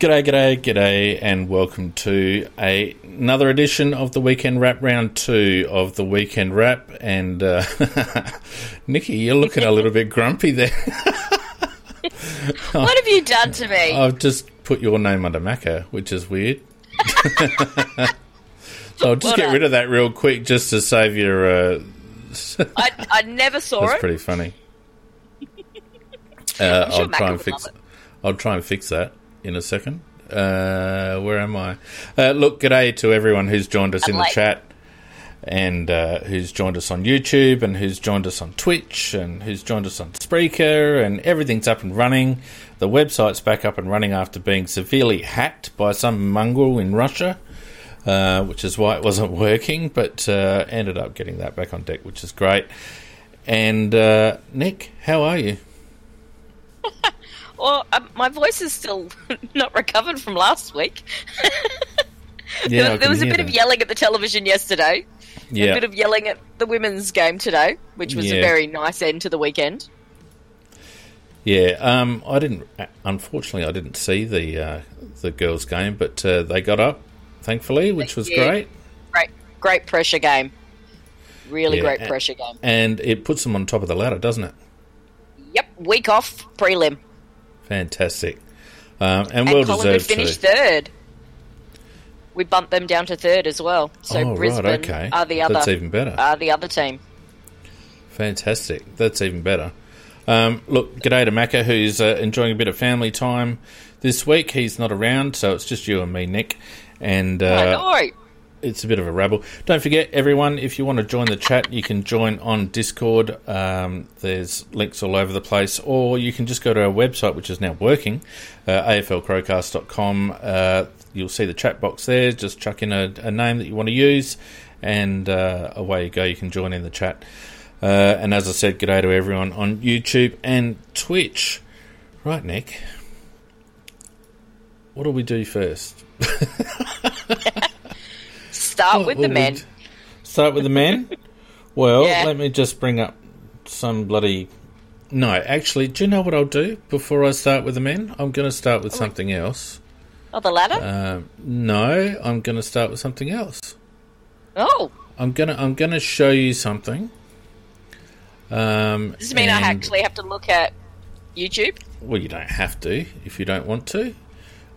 G'day, and welcome to another edition of the Weekend Wrap, round two of the Weekend Wrap. And Nikki, you're looking a little bit grumpy there. What have you done to me? I've just put your name under Macca, which is weird. So I'll just get rid of that real quick just to save your... I never saw That's it. That's pretty funny. Sure I'll try and fix that. In a second. Where am I? Look, g'day to everyone who's joined us in the chat and who's joined us on YouTube and who's joined us on Twitch and who's joined us on Spreaker, and everything's up and running. The website's back up and running after being severely hacked by some mongrel in Russia, which is why it wasn't working, but ended up getting that back on deck, which is great. And Nick, how are you? Well, my voice is still not recovered from last week. Yeah, there was a bit of yelling at the television yesterday. Yeah. A bit of yelling at the women's game today, which was a very nice end to the weekend. Yeah, I didn't. Unfortunately, I didn't see the girls' game, but they got up, thankfully, which was great. Great pressure game. Really great pressure game. And it puts them on top of the ladder, doesn't it? Yep, week off prelim. Fantastic. And well deserved. Collingwood finished third. We bumped them down to third as well. So Brisbane are the other. That's even better. Are the other team. Fantastic. That's even better. Look, g'day to Macca, who's enjoying a bit of family time this week. He's not around, so it's just you and me, Nick. And I know. It's a bit of a rabble. Don't forget, everyone, if you want to join the chat, you can join on Discord. There's links all over the place. Or you can just go to our website, which is now working, aflcrowcast.com. You'll see the chat box there. Just chuck in a name that you want to use, and away you go. You can join in the chat. And as I said, g'day to everyone on YouTube and Twitch. Right, Nick, what do we do first? Start with the men? Well, let me just bring up some bloody... No, actually, do you know what I'll do before I start with the men? I'm going to start with something else. Oh, the ladder? No, I'm going to start with something else. Oh. I'm going to show you something. Does this mean I actually have to look at YouTube? Well, you don't have to if you don't want to.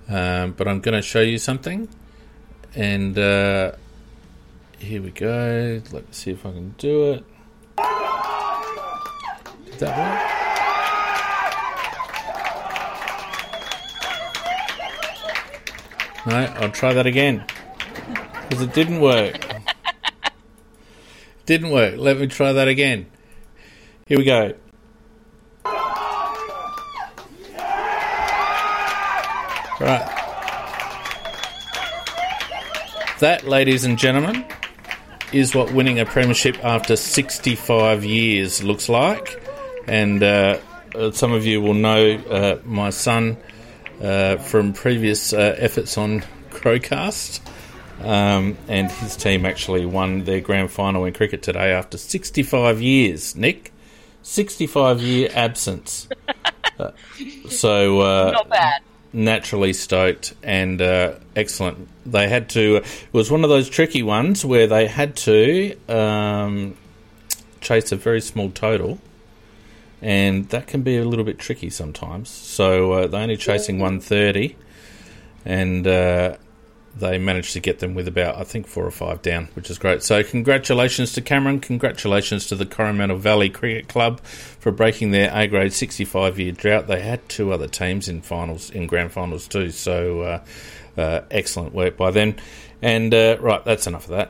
But I'm going to show you something. And here we go. Let's see if I can do it. Is that right? No, I'll try that again. Because it didn't work. Let me try that again. Here we go. Right. That, ladies and gentlemen, is what winning a premiership after 65 years looks like. And some of you will know my son from previous efforts on Crowcast. And his team actually won their grand final in cricket today after 65 years, Nick. 65-year absence. Not bad. Naturally stoked and excellent. They had to... It was one of those tricky ones where they had to chase a very small total, and that can be a little bit tricky sometimes. So they're only chasing 130, and they managed to get them with about, I think, 4 or 5 down, which is great. So congratulations to Cameron. Congratulations to the Coromandel Valley Cricket Club for breaking their A-grade 65-year drought. They had 2 other teams in grand finals too. So excellent work by them. And, right, that's enough of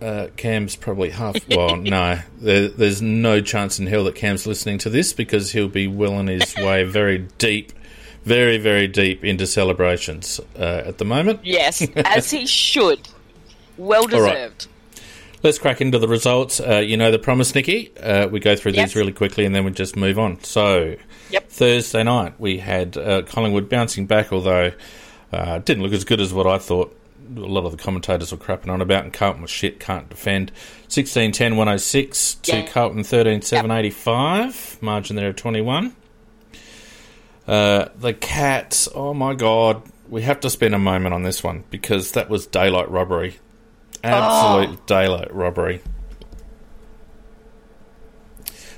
that. Cam's probably half... Well, no, there's no chance in hell that Cam's listening to this, because he'll be well on his way very deep, very, very deep into celebrations at the moment. Yes, as he should. Well deserved. Right. Let's crack into the results. You know the promise, Nikki. We go through these really quickly and then we just move on. So Thursday night we had Collingwood bouncing back, although it didn't look as good as what I thought. A lot of the commentators were crapping on about, and Carlton was shit, can't defend. 16-10-106 to Carlton 13-7-85, margin there of 21. The Cats, oh my God, we have to spend a moment on this one because that was daylight robbery. Absolute daylight robbery.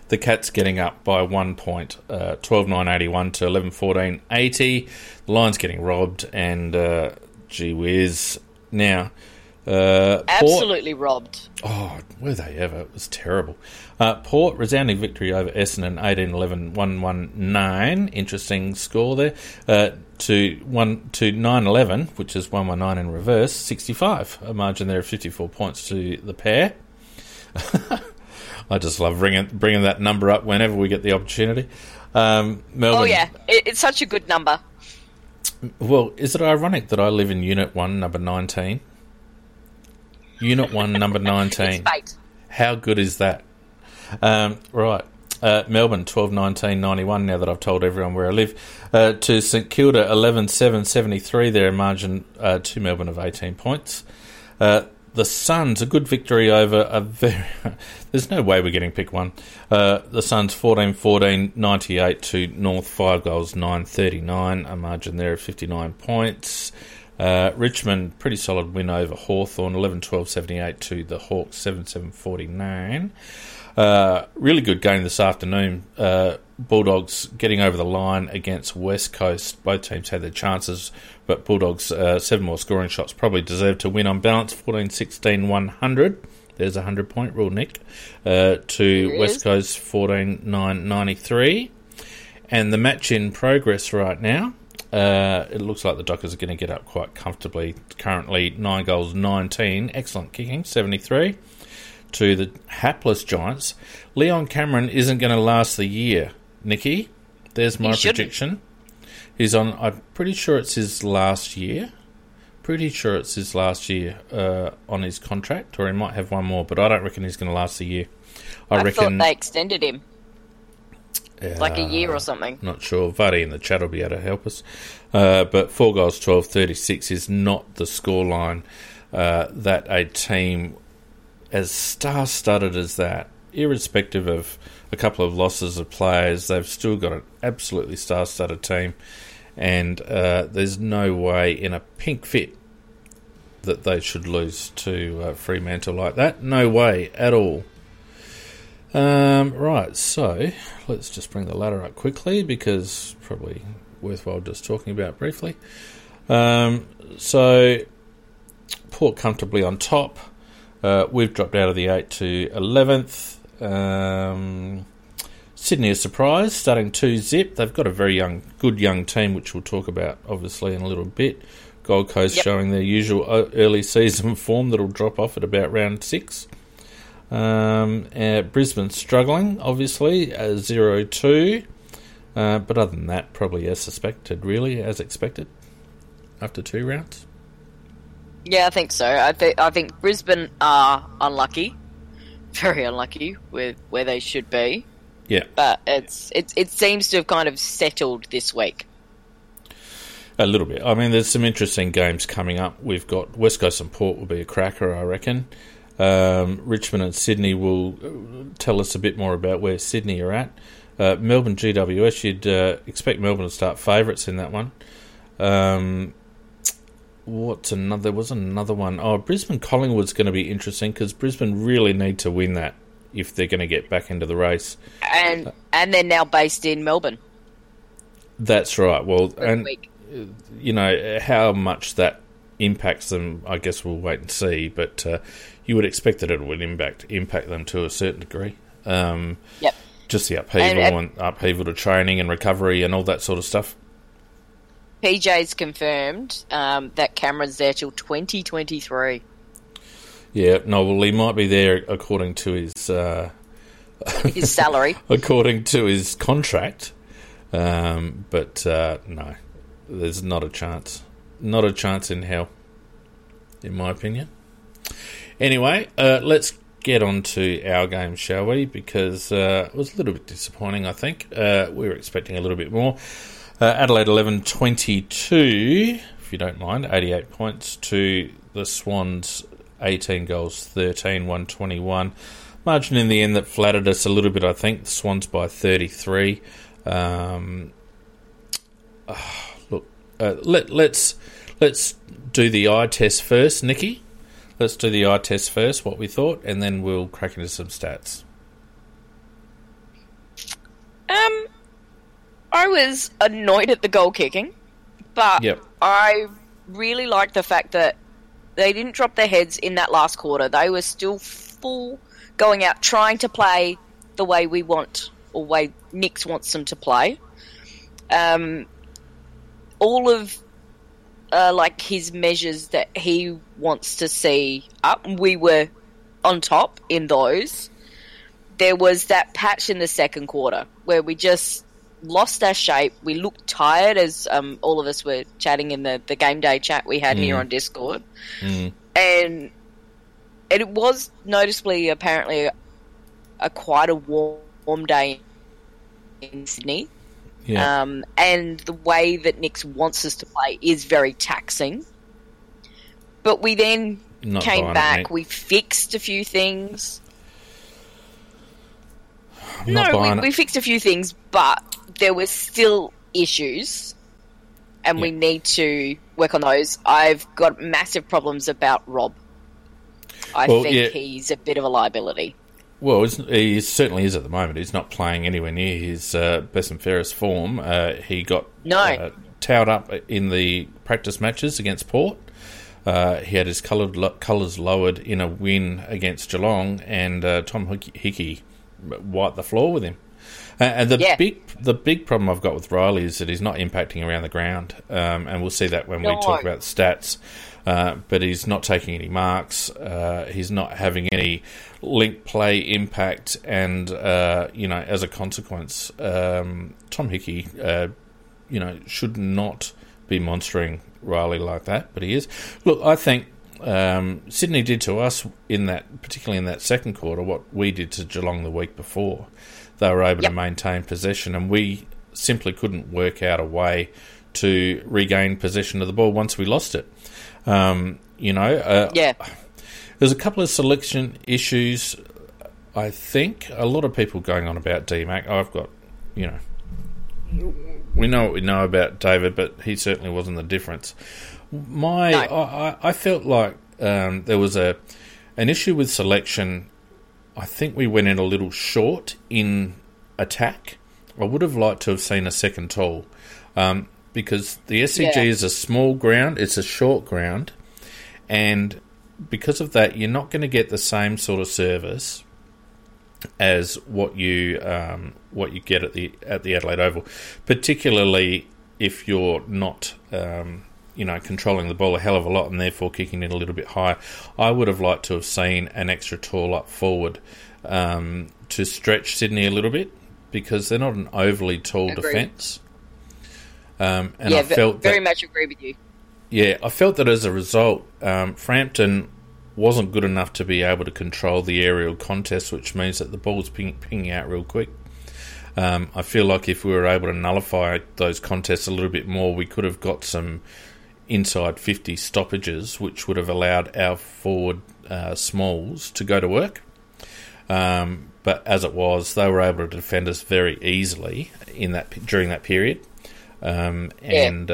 The Cats getting up by 1 point, 12.981 to 11.14.80. The Lions getting robbed, and gee whiz. Now, absolutely Port, robbed. Oh, were they ever? It was terrible. Port, resounding victory over Essendon, 18.11.119. Interesting score there. To 9.11, which is 119 in reverse, 65. A margin there of 54 points to the pair. I just love bringing that number up whenever we get the opportunity. Melbourne, oh, yeah. It's such a good number. Well, is it ironic that I live in Unit 1, number 19? Unit 1, number 19. It's fate. How good is that? Right. Melbourne, 12.19.91, now that I've told everyone where I live. To St Kilda, 11.7.73, their margin to Melbourne of 18 points. The Suns, a good victory over a very... There's no way we're getting pick one. The Suns, 14.14.98 to North, 5.9.39, a margin there of 59 points. Richmond, pretty solid win over Hawthorn, 11.12.78 to the Hawks, 7.7.49. Really good game this afternoon. Bulldogs getting over the line against West Coast. Both teams had their chances, but Bulldogs, seven more scoring shots, probably deserved to win on balance, 14.16.100. There's a 100-point rule, Nick, to West Coast, 14.9.93. And the match in progress right now, it looks like the Dockers are going to get up quite comfortably. Currently, 9.19. Excellent kicking, 73. To the hapless Giants. Leon Cameron isn't going to last the year, Nicky. There's my prediction. He's on, I'm pretty sure it's his last year. On his contract, or he might have one more, but I don't reckon he's going to last the year. I thought they extended him. Like a year or something. Not sure. Vardy in the chat will be able to help us. But 4.12.36 is not the scoreline that a team as star-studded as that, irrespective of a couple of losses of players, they've still got an absolutely star-studded team, and there's no way in a pink fit that they should lose to Fremantle like that. No way at all. Right, so let's just bring the ladder up quickly because probably worthwhile just talking about briefly. So Port comfortably on top. We've dropped out of the 8 to 11th. Sydney is surprised, starting 2-zip. They've got a very young team, which we'll talk about, obviously, in a little bit. Gold Coast showing their usual early season form that'll drop off at about round 6. Brisbane struggling, obviously, 0-2. But other than that, probably as suspected, really, as expected, after 2 rounds. Yeah, I think so. I think Brisbane are unlucky, very unlucky with where they should be. Yeah, but it seems to have kind of settled this week. A little bit. I mean, there's some interesting games coming up. We've got West Coast and Port will be a cracker, I reckon. Richmond and Sydney will tell us a bit more about where Sydney are at. Melbourne GWS, you'd expect Melbourne to start favourites in that one. There was another one. Oh, Brisbane Collingwood's going to be interesting because Brisbane really need to win that if they're going to get back into the race. And they're now based in Melbourne. That's right. Well, you know, how much that impacts them, I guess we'll wait and see. But you would expect that it would impact them to a certain degree. Yep. Just the upheaval to training and recovery and all that sort of stuff. PJ's confirmed that Cameron's there till 2023. Yeah, no, well, he might be there according to his salary, according to his contract. But no, there's not a chance, in hell, in my opinion. Anyway, let's get on to our game, shall we? Because it was a little bit disappointing, I think. We were expecting a little bit more. Adelaide 11.22, if you don't mind, 88 points to the Swans, 18 goals, 13, 121. Margin in the end that flattered us a little bit, I think. The Swans by 33. Look, let's do the eye test first, Nikki. Let's do the eye test first, what we thought, and then we'll crack into some stats. I was annoyed at the goal kicking, but yep. I really liked the fact that they didn't drop their heads in that last quarter. They were still full going out, trying to play the way we want, or way Nix wants them to play. All of like his measures that he wants to see up, we were on top in those. There was that patch in the second quarter where we just lost our shape. We looked tired, as all of us were chatting in the game day chat we had here on Discord. And it was noticeably, apparently, a quite a warm day in Sydney. Yeah. And the way that Nix wants us to play is very taxing. But we then came back. We fixed a few things. We fixed a few things, but there were still issues, and we need to work on those. I've got massive problems about Rob. I think he's a bit of a liability. Well, he certainly is at the moment. He's not playing anywhere near his best and fairest form. He got towed up in the practice matches against Port. He had his colours lowered in a win against Geelong, and Tom Hickey wiped the floor with him. And the big problem I've got with Riley is that he's not impacting around the ground, and we'll see that when we talk about the stats. But he's not taking any marks. He's not having any link play impact, and as a consequence, Tom Hickey, should not be monstering Riley like that. But he is. Look, I think Sydney did to us in that, particularly in that second quarter, what we did to Geelong the week before. They were able to maintain possession, and we simply couldn't work out a way to regain possession of the ball once we lost it. There's a couple of selection issues, I think. A lot of people going on about DMAC. I've got, we know what we know about David, but he certainly wasn't the difference. I felt like there was an issue with selection. I think we went in a little short in attack. I would have liked to have seen a second tall, because the SCG is a small ground, it's a short ground, and because of that, you're not going to get the same sort of service as what you get at the Adelaide Oval, particularly if you're not controlling the ball a hell of a lot and therefore kicking it a little bit higher. I would have liked to have seen an extra tall up forward to stretch Sydney a little bit, because they're not an overly tall defence. I felt very much agree with you. Yeah, I felt that as a result, Frampton wasn't good enough to be able to control the aerial contest, which means that the ball's pinging out real quick. I feel like if we were able to nullify those contests a little bit more, we could have got some inside 50 stoppages, which would have allowed our forward smalls to go to work. But as it was, they were able to defend us very easily during that period. And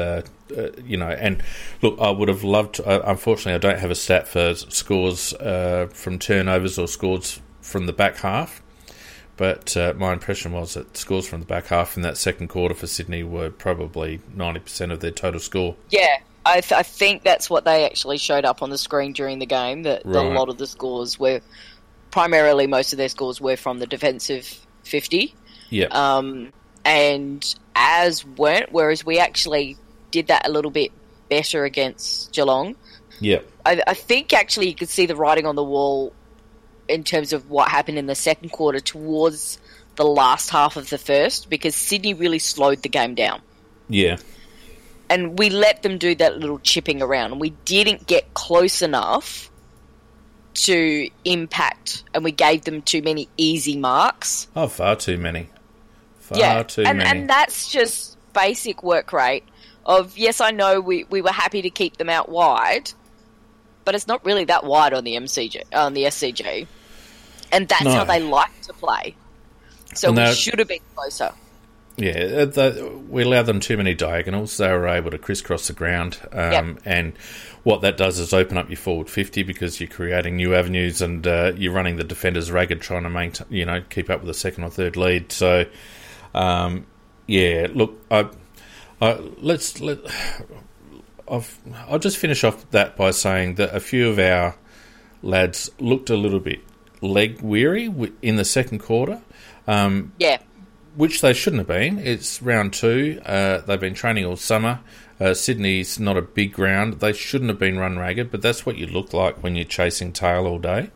look, I would have loved to, unfortunately I don't have a stat for scores from turnovers or scores from the back half, but my impression was that scores from the back half in that second quarter for Sydney were probably 90% of their total score. Yeah, I think that's what they actually showed up on the screen during the game, that a lot of the scores were, primarily most of their scores were from the defensive 50. Yeah. And as weren't, whereas we actually did that a little bit better against Geelong. Yeah. I think actually you could see the writing on the wall in terms of what happened in the second quarter towards the last half of the first, because Sydney really slowed the game down. Yeah. And we let them do that little chipping around, and we didn't get close enough to impact, and we gave them too many easy marks. Oh, far too many. And that's just basic work rate of, yes, I know we were happy to keep them out wide, but it's not really that wide on the MCG, on the SCG. And that's how they like to play. So we should have been closer. Yeah, we allowed them too many diagonals. They were able to crisscross the ground. And what that does is open up your forward 50 because you're creating new avenues and you're running the defenders ragged, trying to maintain, keep up with the second or third lead. So, I'll just finish off that by saying that a few of our lads looked a little bit leg weary in the second quarter. Which they shouldn't have been. It's round two. They've been training all summer. Sydney's not a big ground. They shouldn't have been run ragged, but that's what you look like when you're chasing tail all day.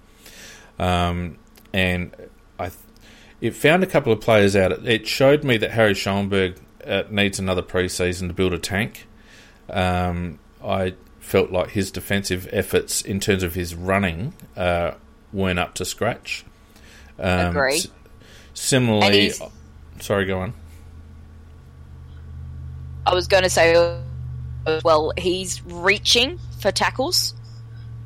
It found a couple of players out. It showed me that Harry Schoenberg needs another pre-season to build a tank. I felt like his defensive efforts in terms of his running weren't up to scratch. Agree. Similarly... Sorry, go on. I was going to say, well, he's reaching for tackles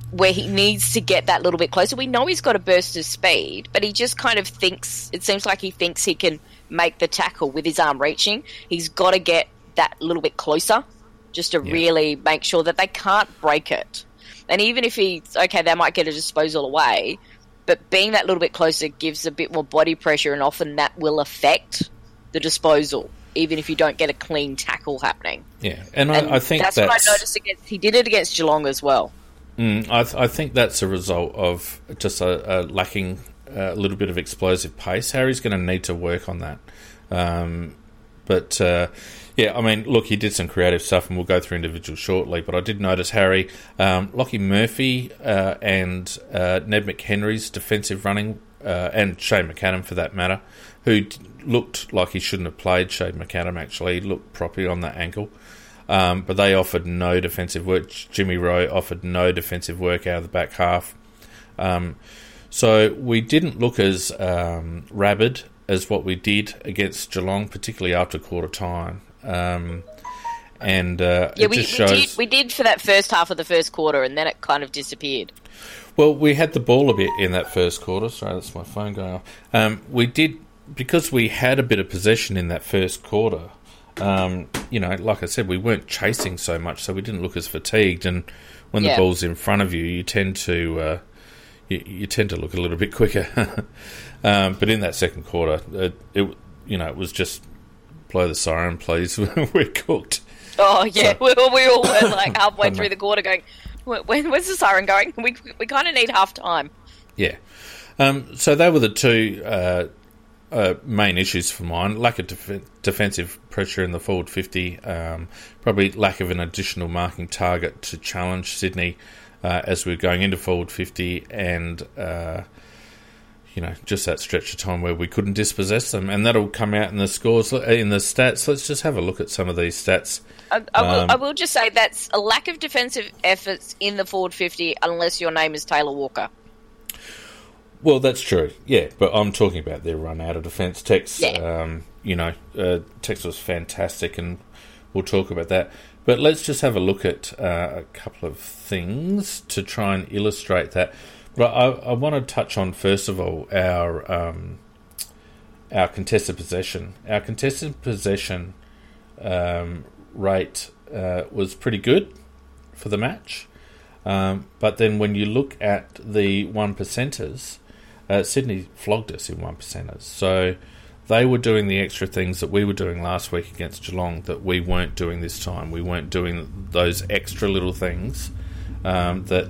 where he needs to get that little bit closer. We know he's got a burst of speed, but he just kind of thinks, it seems like he thinks he can make the tackle with his arm reaching. He's got to get that little bit closer just to really make sure that they can't break it. And even if they might get a disposal away, but being that little bit closer gives a bit more body pressure, and often that will affect the disposal, even if you don't get a clean tackle happening. Yeah, and I think that's what I noticed. He did it against Geelong as well. I think that's a result of just a lacking a little bit of explosive pace. Harry's going to need to work on that. He did some creative stuff, and we'll go through individuals shortly, but I did notice Harry, Lockie Murphy and Ned McHenry's defensive running, and Shane McAdam for that matter, who looked like he shouldn't have played. Shane McAdam actually looked properly on that ankle, but they offered no defensive work. Jimmy Rowe offered no defensive work out of the back half. So we didn't look as rabid as what we did against Geelong, particularly after quarter time. We did for that first half of the first quarter, and then it kind of disappeared. Well, we had the ball a bit in that first quarter. Sorry, that's my phone going off. We did, because we had a bit of possession in that first quarter, like I said, we weren't chasing so much, so we didn't look as fatigued. And when the ball's in front of you, you tend to... You tend to look a little bit quicker. But in that second quarter, it was just blow the siren, please. We're cooked. Oh, yeah. So. We all were like halfway through the quarter going, where's the siren going? We kind of need half time. Yeah. So they were the two main issues for mine. Lack of defensive pressure in the forward 50, probably lack of an additional marking target to challenge Sydney as we were going into forward 50, and just that stretch of time where we couldn't dispossess them, and that'll come out in the scores, in the stats. Let's just have a look at some of these stats. I will just say that's a lack of defensive efforts in the forward 50, unless your name is Taylor Walker. Well, that's true, yeah, but I'm talking about their run out of defence. Tex, Tex was fantastic, and we'll talk about that. But let's just have a look at a couple of things to try and illustrate that. But I want to touch on, first of all, our contested possession. Our contested possession rate was pretty good for the match. But then when you look at the one-percenters, Sydney flogged us in one-percenters. So... they were doing the extra things that we were doing last week against Geelong that we weren't doing this time. We weren't doing those extra little things that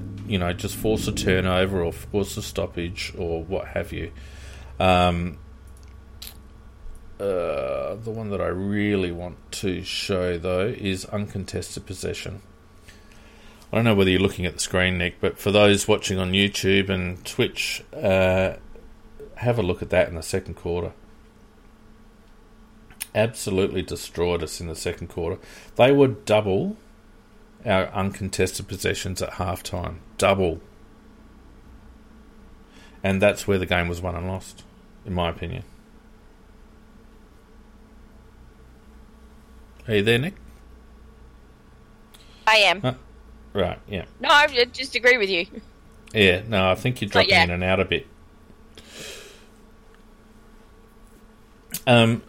just force a turnover or force a stoppage or what have you. The one that I really want to show, though, is uncontested possession. I don't know whether you're looking at the screen, Nick, but for those watching on YouTube and Twitch, have a look at that in the second quarter. Absolutely destroyed us in the second quarter. They were double our uncontested possessions at halftime. Double. And that's where the game was won and lost, in my opinion. Are you there, Nick? I am. Right, yeah. No, I just agree with you. Yeah, no, I think you're dropping in and out a bit. And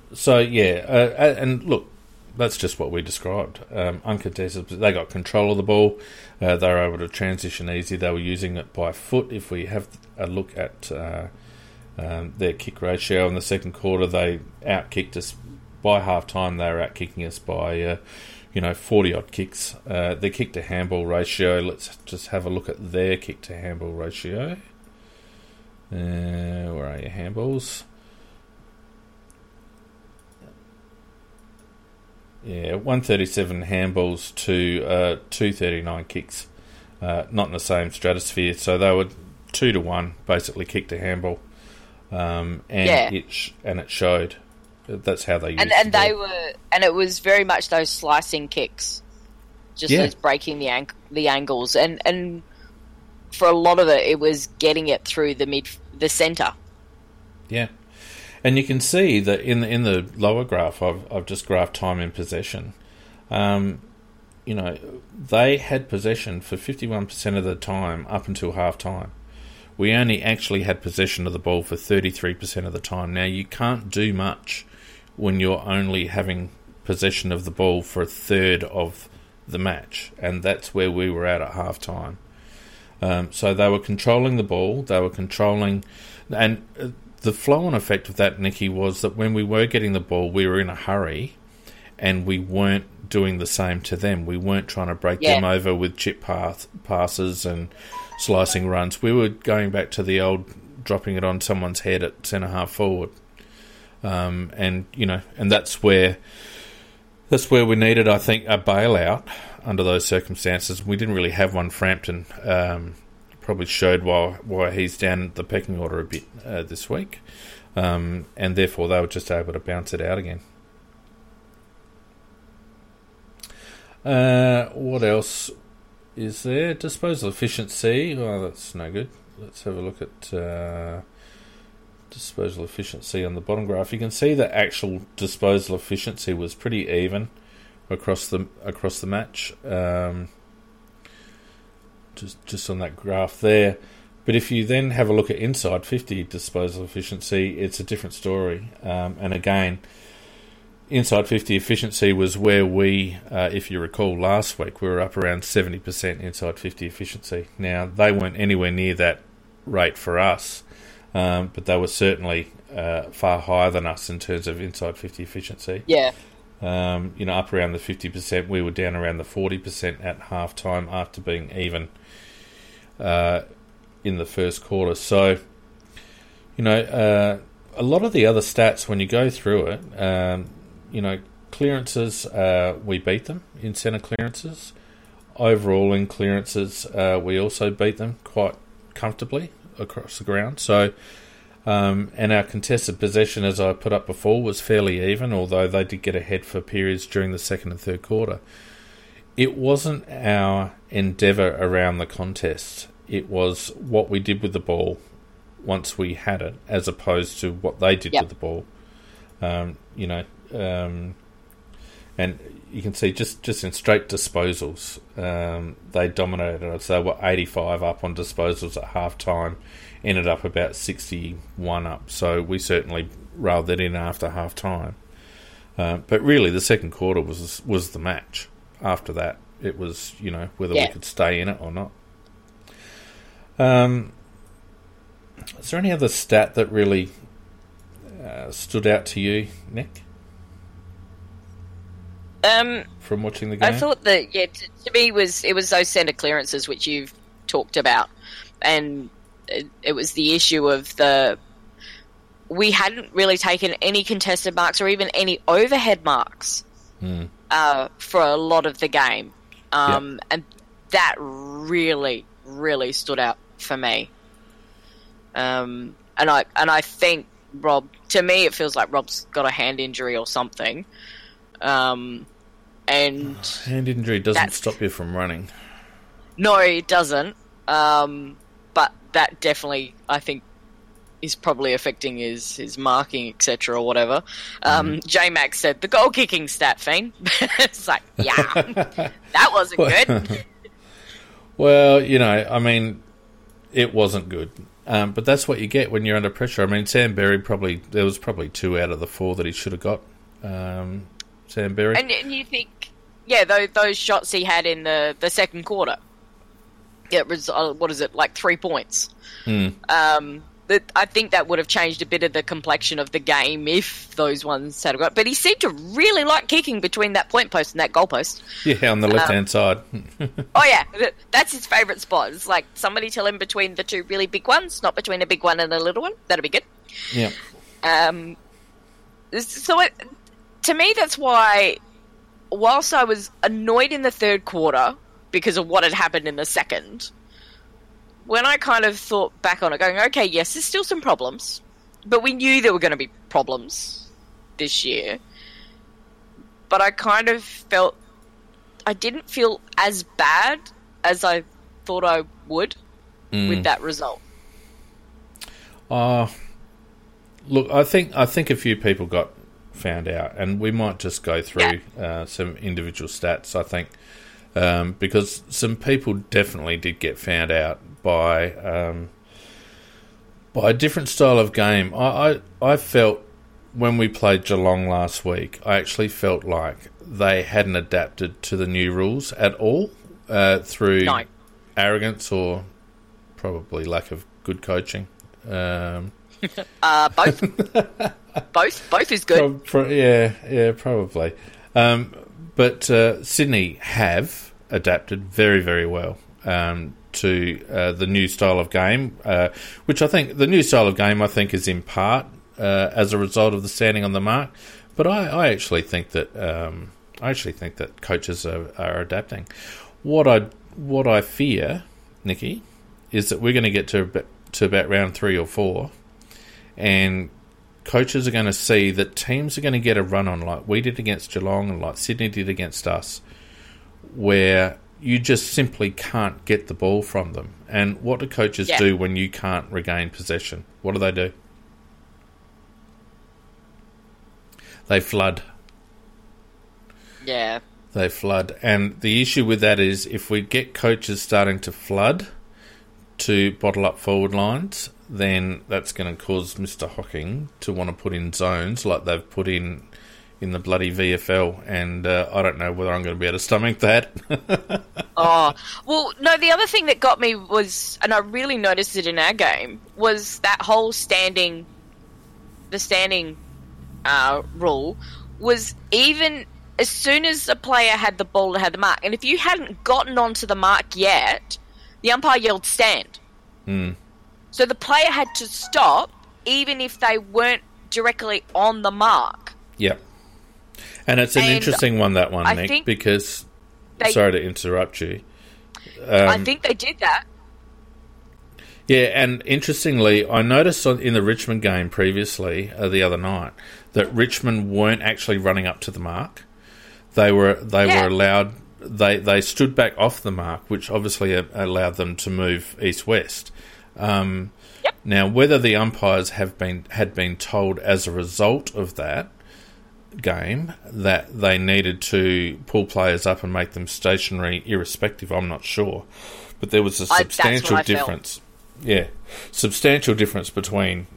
look, that's just what we described. Uncontested, they got control of the ball. They were able to transition easy. They were using it by foot. If we have a look at their kick ratio in the second quarter, they outkicked us by half time. They were outkicking us by 40 odd kicks. Their kick to handball ratio. Let's just have a look at their kick to handball ratio. Where are your handballs? Yeah, 137 handballs to 239 kicks. Not in the same stratosphere, so they were 2-1 basically kick to handball, it showed. That's how they used it. And it was very much those slicing kicks, those breaking the angles, and for a lot of it, it was getting it through the centre. Yeah. And you can see that in the lower graph, I've just graphed time in possession. They had possession for 51% of the time up until half time. We only actually had possession of the ball for 33% of the time. Now, you can't do much when you're only having possession of the ball for a third of the match, and that's where we were at half time. So they were controlling the ball. They were controlling... The flow-on effect of that, Nikki, was that when we were getting the ball, we were in a hurry and we weren't doing the same to them. We weren't trying to break them over with chip passes and slicing runs. We were going back to the old dropping it on someone's head at centre-half forward. And that's where we needed, I think, a bailout under those circumstances. We didn't really have one. Frampton... probably showed why he's down the pecking order a bit this week, and therefore they were just able to bounce it out again. What else is there? Disposal efficiency. Oh, that's no good. Let's have a look at disposal efficiency on the bottom graph. You can see that actual disposal efficiency was pretty even across the match. Just on that graph there. But if you then have a look at inside 50 disposal efficiency, it's a different story. And again, inside 50 efficiency was where we, if you recall last week, we were up around 70% inside 50 efficiency. Now, they weren't anywhere near that rate for us, but they were certainly far higher than us in terms of inside 50 efficiency. Yeah. Up around the 50%. We were down around the 40% at half time after being even in the first quarter. So, a lot of the other stats, when you go through it, clearances, we beat them in centre clearances. Overall in clearances, we also beat them quite comfortably across the ground. So, and our contested possession, as I put up before, was fairly even, although they did get ahead for periods during the second and third quarter. It wasn't our endeavour around the contest. It was what we did with the ball once we had it, as opposed to what they did with the ball. And you can see just in straight disposals, they dominated us. They were 85 up on disposals at half-time, ended up about 61 up. So we certainly railed that in after half-time. But really, the second quarter was the match. After that, it was, whether we could stay in it or not. Is there any other stat that really stood out to you, Nick? From watching the game, I thought that to me it was those centre clearances which you've talked about, and it was the issue of we hadn't really taken any contested marks or even any overhead marks for a lot of the game, and that really, really stood out for me. And I think Rob, to me, it feels like Rob's got a hand injury or something. And hand injury doesn't stop you from running. No, it doesn't. But that definitely, I think, is probably affecting his marking, etc., or whatever. J Max said the goal kicking stat fiend. It's like, that wasn't good. Well, I mean, it wasn't good. But that's what you get when you're under pressure. I mean, Sam Berry probably... There was probably 2 out of the 4 that he should have got. Sam Berry. And you think... Yeah, those shots he had in the second quarter. It was, what is it, like 3 points. I think that would have changed a bit of the complexion of the game if those ones had got... But he seemed to really like kicking between that point post and that goal post. Yeah, on the left-hand side. Oh, yeah. That's his favourite spot. It's like somebody tell him between the 2 really big ones, not between a big one and a little one. That'd be good. Yeah. To me, that's why, whilst I was annoyed in the third quarter because of what had happened in the second... When I kind of thought back on it, going, okay, yes, there's still some problems, but we knew there were going to be problems this year. But I kind of felt... I didn't feel as bad as I thought I would with that result. Look, I think a few people got found out, and we might just go through some individual stats, I think, because some people definitely did get found out by a different style of game. I felt when we played Geelong last week, I actually felt like they hadn't adapted to the new rules at all through arrogance or probably lack of good coaching. Both. Both is good. Yeah, probably. But Sydney have adapted very, very well to the new style of game, which I think the new style of game, I think, is in part as a result of the standing on the mark. But I actually think that coaches are adapting. What I fear, Nikki, is that we're going to get to about round 3 or 4, and coaches are going to see that teams are going to get a run on, like we did against Geelong and like Sydney did against us, where you just simply can't get the ball from them. And what do coaches do when you can't regain possession? What do? They flood. Yeah. They flood. And the issue with that is if we get coaches starting to flood to bottle up forward lines, then that's going to cause Mr. Hocking to want to put in zones like they've put in the bloody VFL, and I don't know whether I'm going to be able to stomach that. Oh, well, no, the other thing that got me was, and I really noticed it in our game, was that whole standing rule was even as soon as a player had the ball and had the mark, and if you hadn't gotten onto the mark yet, the umpire yelled stand. So the player had to stop even if they weren't directly on the mark. Yeah. And it's an interesting one, that one, Nick, because... sorry to interrupt you. I think they did that. Yeah, and interestingly, I noticed in the Richmond game previously, the other night, that Richmond weren't actually running up to the mark. They were allowed... They stood back off the mark, which obviously allowed them to move east-west. Now, whether the umpires had been told as a result of that game that they needed to pull players up and make them stationary irrespective, I'm not sure, but there was a substantial difference felt. Substantial difference between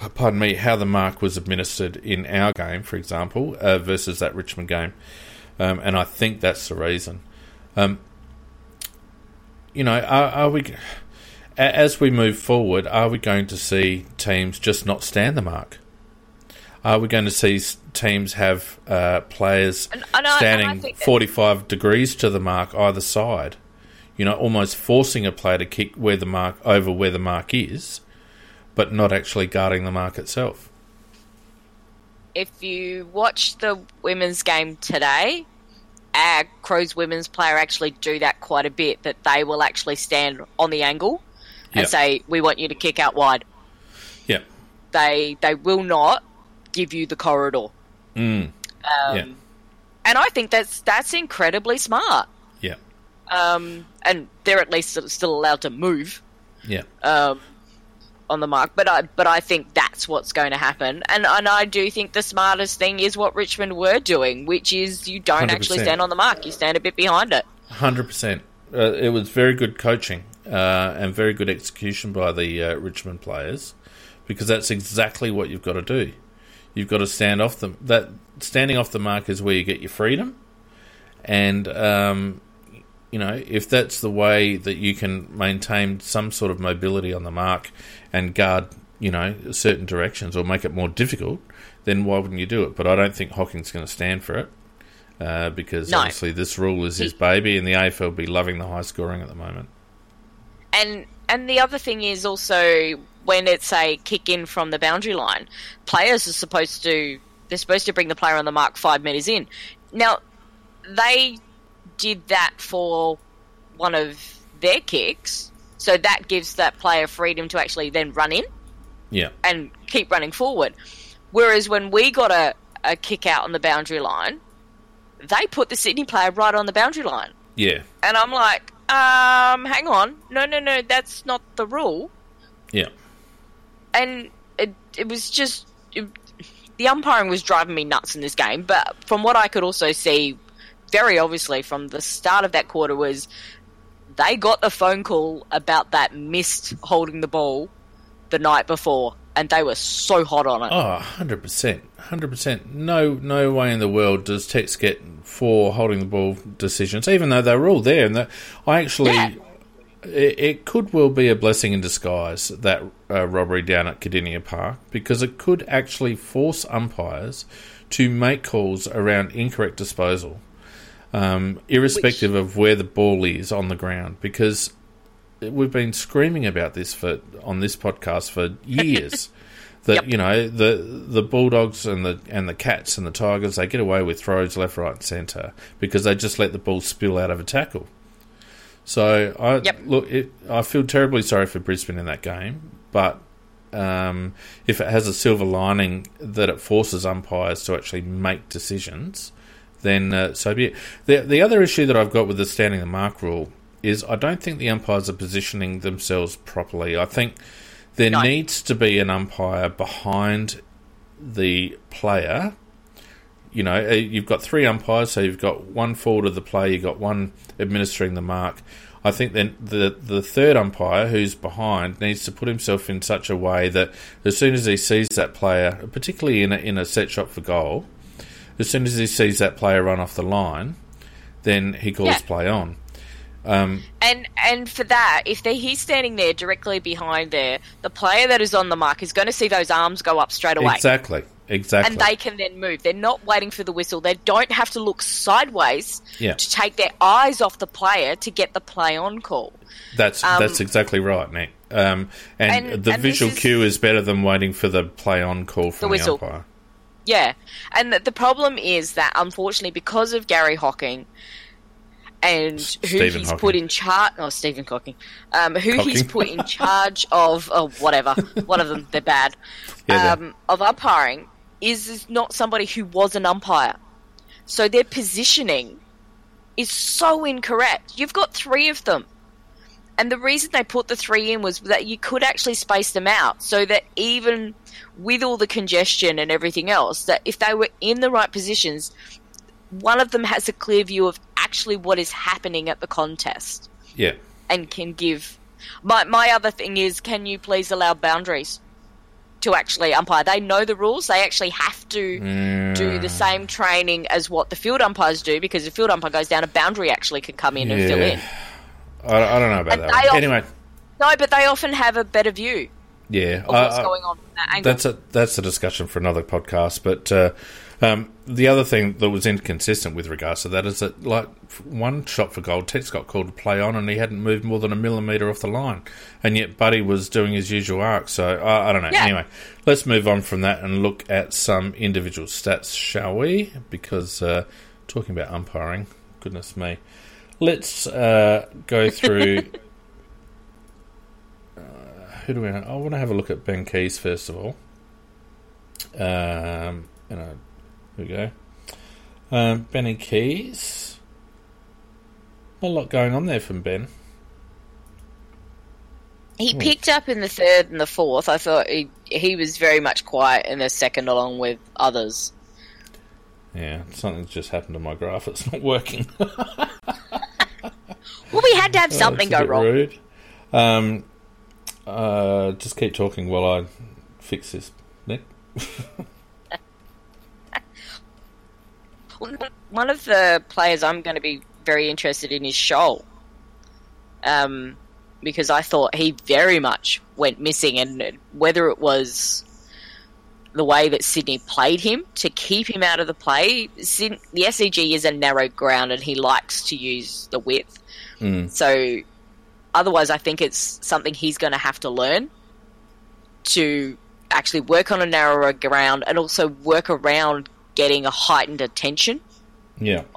how the mark was administered in our game, for example, versus that Richmond game, and I think that's the reason. Are we, as we move forward, are we going to see teams just not stand the mark? Are we going to see teams have players standing 45 degrees to the mark either side? Almost forcing a player to kick where the mark is, but not actually guarding the mark itself. If you watch the women's game today, our Crows women's player actually do that quite a bit, that they will actually stand on the angle and say, we want you to kick out wide. Yeah. They will not give you the corridor. And I think that's incredibly smart. And they're at least still allowed to move on the mark, but I think that's what's going to happen, and I do think the smartest thing is what Richmond were doing, which is you don't 100%. Actually stand on the mark, you stand a bit behind it. 100%. It was very good coaching and very good execution by the Richmond players, because that's exactly what you've got to do. You've got to stand off them. That standing off the mark is where you get your freedom, and you know, if that's the way that you can maintain some sort of mobility on the mark and guard, you know, certain directions or make it more difficult, then why wouldn't you do it? But I don't think Hocking's going to stand for it, because obviously this rule is his baby, and the AFL be loving the high scoring at the moment. And the other thing is also when it's a kick in from the boundary line, players are supposed to bring the player on the mark 5 metres in. Now they did that for one of their kicks, so that gives that player freedom to actually then run in. Yeah, and keep running forward. Whereas when we got a kick out on the boundary line, they put the Sydney player right on the boundary line. Yeah. And I'm like, hang on. No, that's not the rule. Yeah. And it was just... the umpiring was driving me nuts in this game, but from what I could also see, very obviously from the start of that quarter, was they got the phone call about that missed holding the ball the night before, and they were so hot on it. Oh, 100%. 100%. No way in the world does Tex get 4 holding the ball decisions, even though they were all there. And it could well be a blessing in disguise, that robbery down at Cadinia Park, because it could actually force umpires to make calls around incorrect disposal, irrespective of where the ball is on the ground, because... we've been screaming about this on this podcast for years. That you know, the Bulldogs and the Cats and the Tigers, they get away with throws left, right, and centre because they just let the ball spill out of a tackle. So I feel terribly sorry for Brisbane in that game, but if it has a silver lining that it forces umpires to actually make decisions, then so be it. The other issue that I've got with the standing the mark rule is I don't think the umpires are positioning themselves properly. I think there needs to be an umpire behind the player. You know, you've got 3 umpires, so you've got one forward of the play, you've got one administering the mark. I think then the third umpire, who's behind, needs to put himself in such a way that as soon as he sees that player, particularly in a set shot for goal, as soon as he sees that player run off the line, then he calls play on. And for that, if he's standing there directly behind there, the player that is on the mark is going to see those arms go up straight away. Exactly. And they can then move. They're not waiting for the whistle. They don't have to look sideways to take their eyes off the player to get the play on call. That's exactly right, Nick. And the visual cue is better than waiting for the play on call from the umpire. Yeah. And the problem is that, unfortunately, because of Gary Hocking... and he's put in charge of whatever, one of them, they're bad, of umpiring, is not somebody who was an umpire. So their positioning is so incorrect. You've got 3 of them. And the reason they put the 3 in was that you could actually space them out so that even with all the congestion and everything else, that if they were in the right positions, one of them has a clear view of actually what is happening at the contest. Yeah. And can give... My other thing is, can you please allow boundaries to actually umpire? They know the rules. They actually have to do the same training as what the field umpires do, because if field umpire goes down, a boundary actually can come in and fill in. I don't know about that. Anyway. No, but they often have a better view of what's going on from that angle. That's a discussion for another podcast, but... the other thing that was inconsistent with regards to that is that, like, one shot for goal, Tex got called to play on and he hadn't moved more than a millimetre off the line. And yet Buddy was doing his usual arc. So, I don't know. Yeah. Anyway, let's move on from that and look at some individual stats, shall we? Because talking about umpiring, goodness me. Let's go through... who do we have? I want to have a look at Ben Keyes, first of all. Here we go. Benny Keyes. Not a lot going on there from Ben. He picked up in the 3rd and the 4th. I thought he was very much quiet in the 2nd along with others. Yeah, something's just happened to my graph. It's not working. Well, we had to have something go wrong. Rude. Just keep talking while I fix this, Nick. One of the players I'm going to be very interested in is Scholl, because I thought he very much went missing, and whether it was the way that Sydney played him to keep him out of the play. The SCG is a narrow ground and he likes to use the width. Mm. So otherwise I think it's something he's going to have to learn to actually work on a narrower ground and also work around getting a heightened attention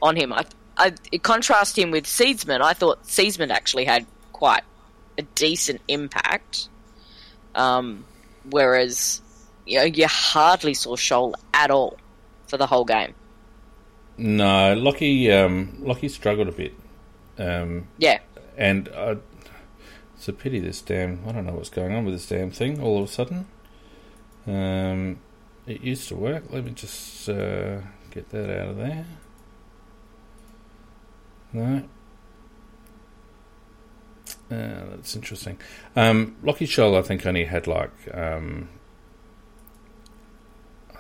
on him. I contrast him with Seedsman. I thought Seedsman actually had quite a decent impact, whereas you hardly saw Scholl at all for the whole game. No, Lockie struggled a bit. And it's a pity this damn... I don't know what's going on with this damn thing all of a sudden. It used to work. Let me just get that out of there. No. That's interesting. Lockie Scholl, I think, only had like... I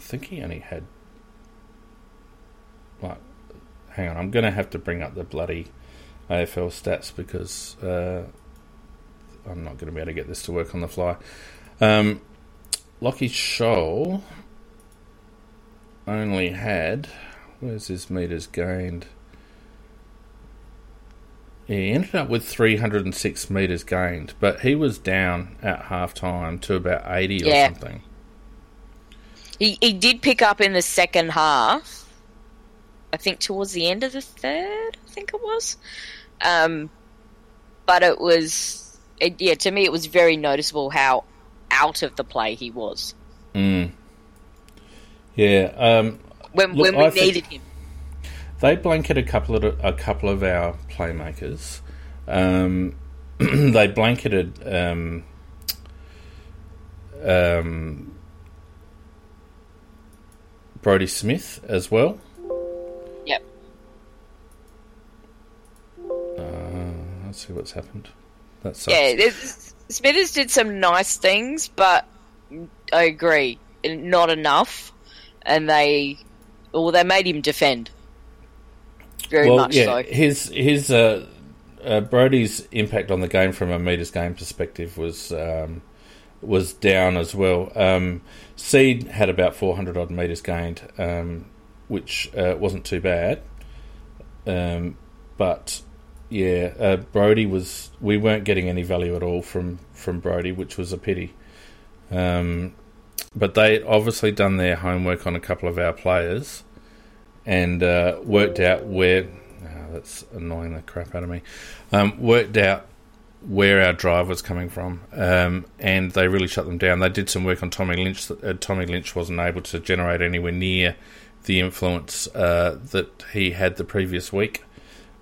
think he only had, like, hang on, I'm going to have to bring up the bloody AFL stats because I'm not going to be able to get this to work on the fly. Lockie Scholl only had, where's his metres gained? He ended up with 306 metres gained, but he was down at half-time to about 80 or something. He did pick up in the second half, I think towards the end of the third, I think it was. But it was, to me it was very noticeable how out of the play he was. Mm. Yeah. When we needed him. They blanket a couple of our playmakers. They blanketed... Brodie Smith as well. Yep. Let's see what's happened. That sucks. Yeah, Smithers did some nice things, but I agree, not enough. And they made him defend. Very much so. His Brodie's impact on the game from a metres game perspective was down as well. Seed had about 400 odd metres gained, which wasn't too bad. But Brodie was... We weren't getting any value at all from Brodie, which was a pity. But they'd obviously done their homework on a couple of our players and worked out where... Oh, that's annoying the crap out of me. Worked out where our drive was coming from, and they really shut them down. They did some work on Tommy Lynch. Tommy Lynch wasn't able to generate anywhere near the influence that he had the previous week.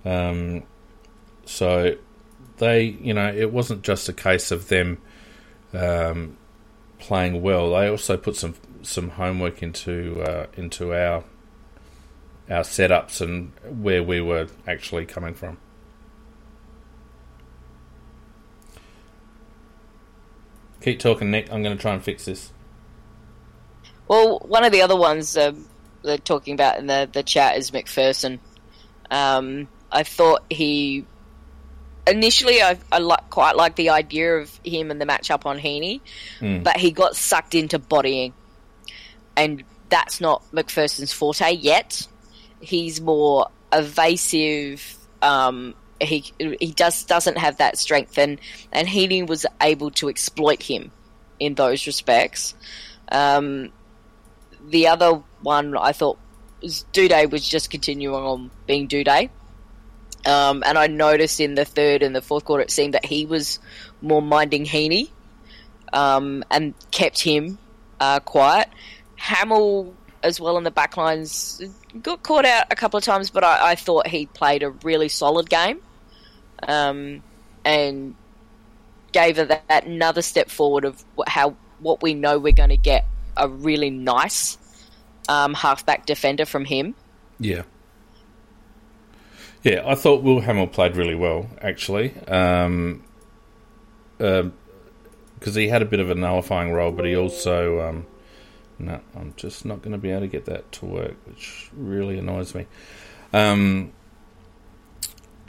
So they, it wasn't just a case of them playing well. They also put some homework into our setups and where we were actually coming from. Keep talking, Nick. I'm going to try and fix this. Well, one of the other ones they're talking about in the chat is McPherson. I thought he... Initially, I quite liked the idea of him and the matchup on Heaney, but he got sucked into bodying. And that's not McPherson's forte yet. He's more evasive... He just doesn't have that strength, and Heaney was able to exploit him in those respects. The other one I thought was Duda was just continuing on being Duda. And I noticed in the third and the fourth quarter it seemed that he was more minding Heaney and kept him quiet. Hamill as well in the back lines got caught out a couple of times, but I thought he played a really solid game. And gave it that another step forward of what we know we're going to get, a really nice halfback defender from him. Yeah. Yeah, I thought Will Hamill played really well, actually. because he had a bit of a nullifying role, but he also... no, I'm just not going to be able to get that to work, which really annoys me.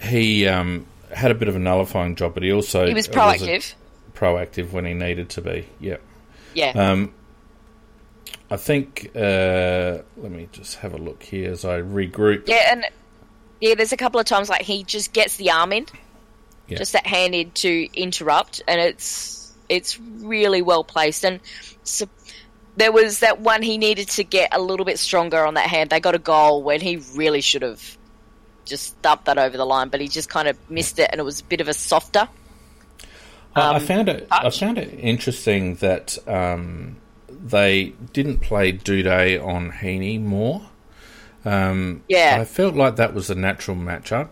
He had a bit of a nullifying job, but he also... He was proactive. Proactive when he needed to be, yep. Yeah. I think... let me just have a look here as I regroup. Yeah, and yeah, there's a couple of times like he just gets the arm in, yeah. Just that hand in to interrupt, and it's really well placed. And there was that one he needed to get a little bit stronger on that hand. They got a goal when he really should have just thumped that over the line, but he just kind of missed it, and it was a bit of a softer. I found it interesting that they didn't play Duda on Heaney more. Yeah, I felt like that was a natural matchup.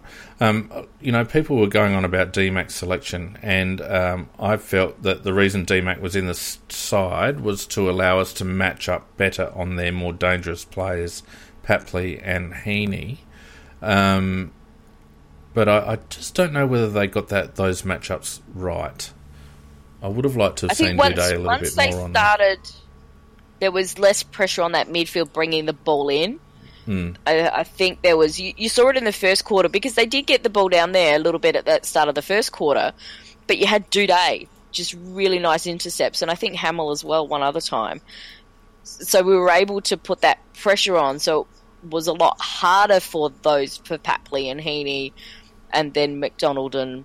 You know, people were going on about DMAC's selection, and I felt that the reason DMAC was in the side was to allow us to match up better on their more dangerous players, Papley and Heaney. But I just don't know whether they got those matchups right. I would have liked to have seen Duda a little bit more on that. There was less pressure on that midfield bringing the ball in. I think there was... You saw it in the first quarter, because they did get the ball down there a little bit at that start of the first quarter, but you had Duda, just really nice intercepts, and I think Hamill as well one other time. So we were able to put that pressure on, so it was a lot harder for Papley and Heaney and then McDonald and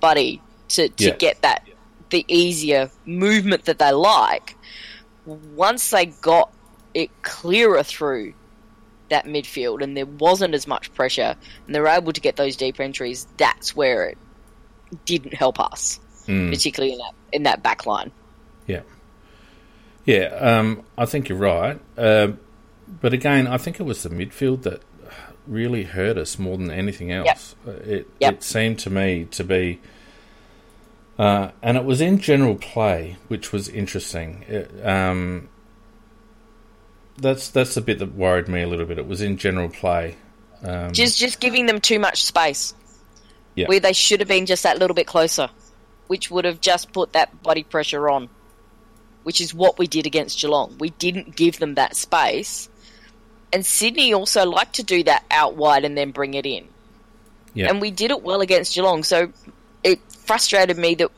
Buddy to get that, the easier movement that they like. Once they got it clearer through that midfield and there wasn't as much pressure and they were able to get those deep entries, that's where it didn't help us, particularly in that back line. Yeah. Yeah, I think you're right. But again, I think it was the midfield that really hurt us more than anything else. Yep. It seemed to me to be... and it was in general play, which was interesting. That's the bit that worried me a little bit. It was in general play. Just giving them too much space. Yeah. Where they should have been just that little bit closer, which would have just put that body pressure on, which is what we did against Geelong. We didn't give them that space. And Sydney also liked to do that out wide and then bring it in. Yeah. And we did it well against Geelong. So it frustrated me that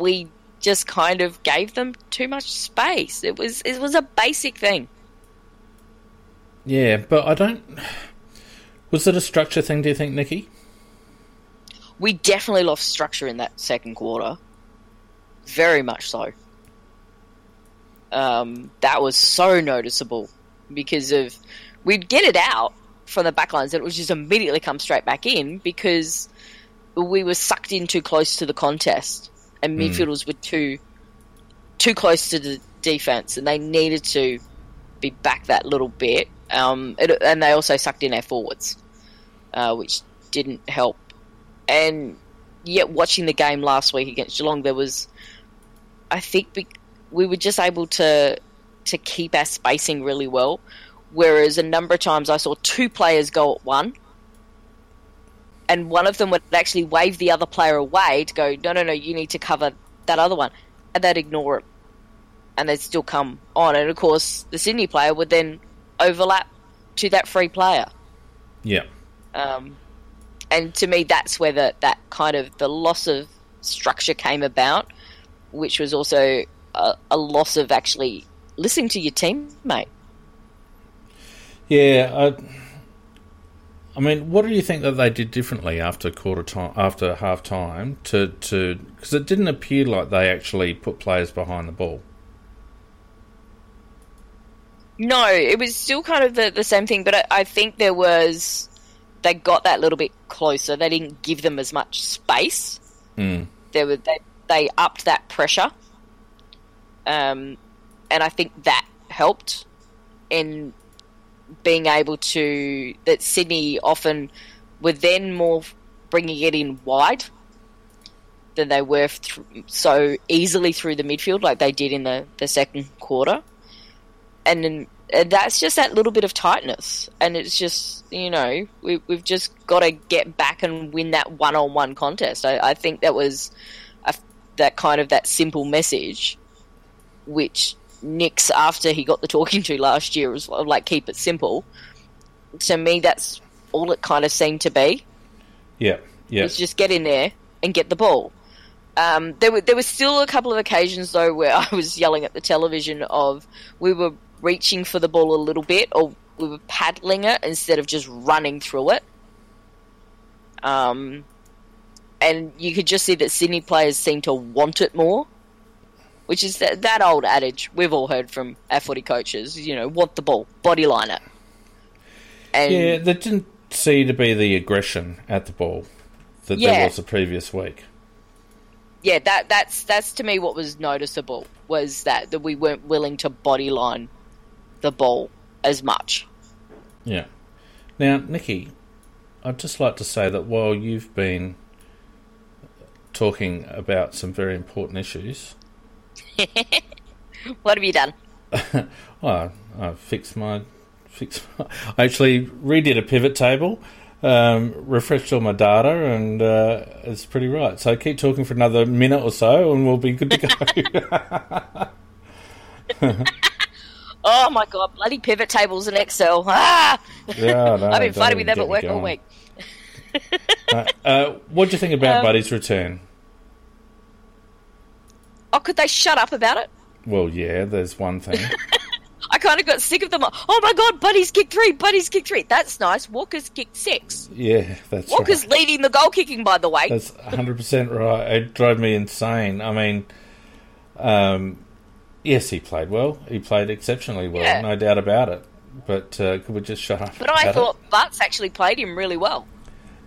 we just kind of gave them too much space. It was a basic thing. Yeah, but I don't... Was it a structure thing, do you think, Nikki? We definitely lost structure in that second quarter. Very much so. That was so noticeable because of... We'd get it out from the back lines and it would just immediately come straight back in because we were sucked in too close to the contest and midfielders were too close to the defence and they needed to be back that little bit. And they also sucked in our forwards, which didn't help. And yet watching the game last week against Geelong, there was... I think we were just able to keep our spacing really well, whereas a number of times I saw two players go at one and one of them would actually wave the other player away to go, no, you need to cover that other one. And they'd ignore it and they'd still come on. And, of course, the Sydney player would then overlap to that free player. Yeah. And to me, that's where that kind of the loss of structure came about, which was also a loss of actually listening to your teammate. Yeah, I mean, what do you think that they did differently after half time? To because it didn't appear like they actually put players behind the ball. No, it was still kind of the same thing, but I think they got that little bit closer. They didn't give them as much space. They upped that pressure. And I think that helped in being able to... That Sydney often were then more bringing it in wide than they were so easily through the midfield like they did in the second quarter. And that's just that little bit of tightness. And it's just, you know, we've just got to get back and win that one-on-one contest. I think that was that simple message, which Nick's after he got the talking to last year was like, keep it simple. To me, that's all it kind of seemed to be. Yeah, yeah. It's just get in there and get the ball. There were still a couple of occasions, though, where I was yelling at the television of we were reaching for the ball a little bit, or we were paddling it instead of just running through it. And you could just see that Sydney players seemed to want it more, which is that old adage we've all heard from our footy coaches, you know, want the ball, bodyline it. And yeah, that didn't seem to be the aggression at the ball that there was the previous week. Yeah, that's to me what was noticeable, was that we weren't willing to bodyline the ball as much. Yeah. Now, Nikki, I'd just like to say that while you've been talking about some very important issues... What have you done? Well, I fixed my... I actually redid a pivot table, refreshed all my data, and it's pretty right. So keep talking for another minute or so, and we'll be good to go. Oh my god, bloody pivot tables in Excel! Ah! Yeah, no, I've been fighting with them at work all week. What do you think about Buddy's return? Oh, could they shut up about it? Well, yeah, there's one thing. I kind of got sick of them. Oh, my God, Buddy's kicked 3. Buddy's kicked 3. That's nice. Walker's kicked 6. Yeah, that's Walker's right. Walker's leading the goal kicking, by the way. That's 100% right. It drove me insane. I mean, yes, he played well. He played exceptionally well, no doubt about it. But could we just shut up about I thought Bart's actually played him really well.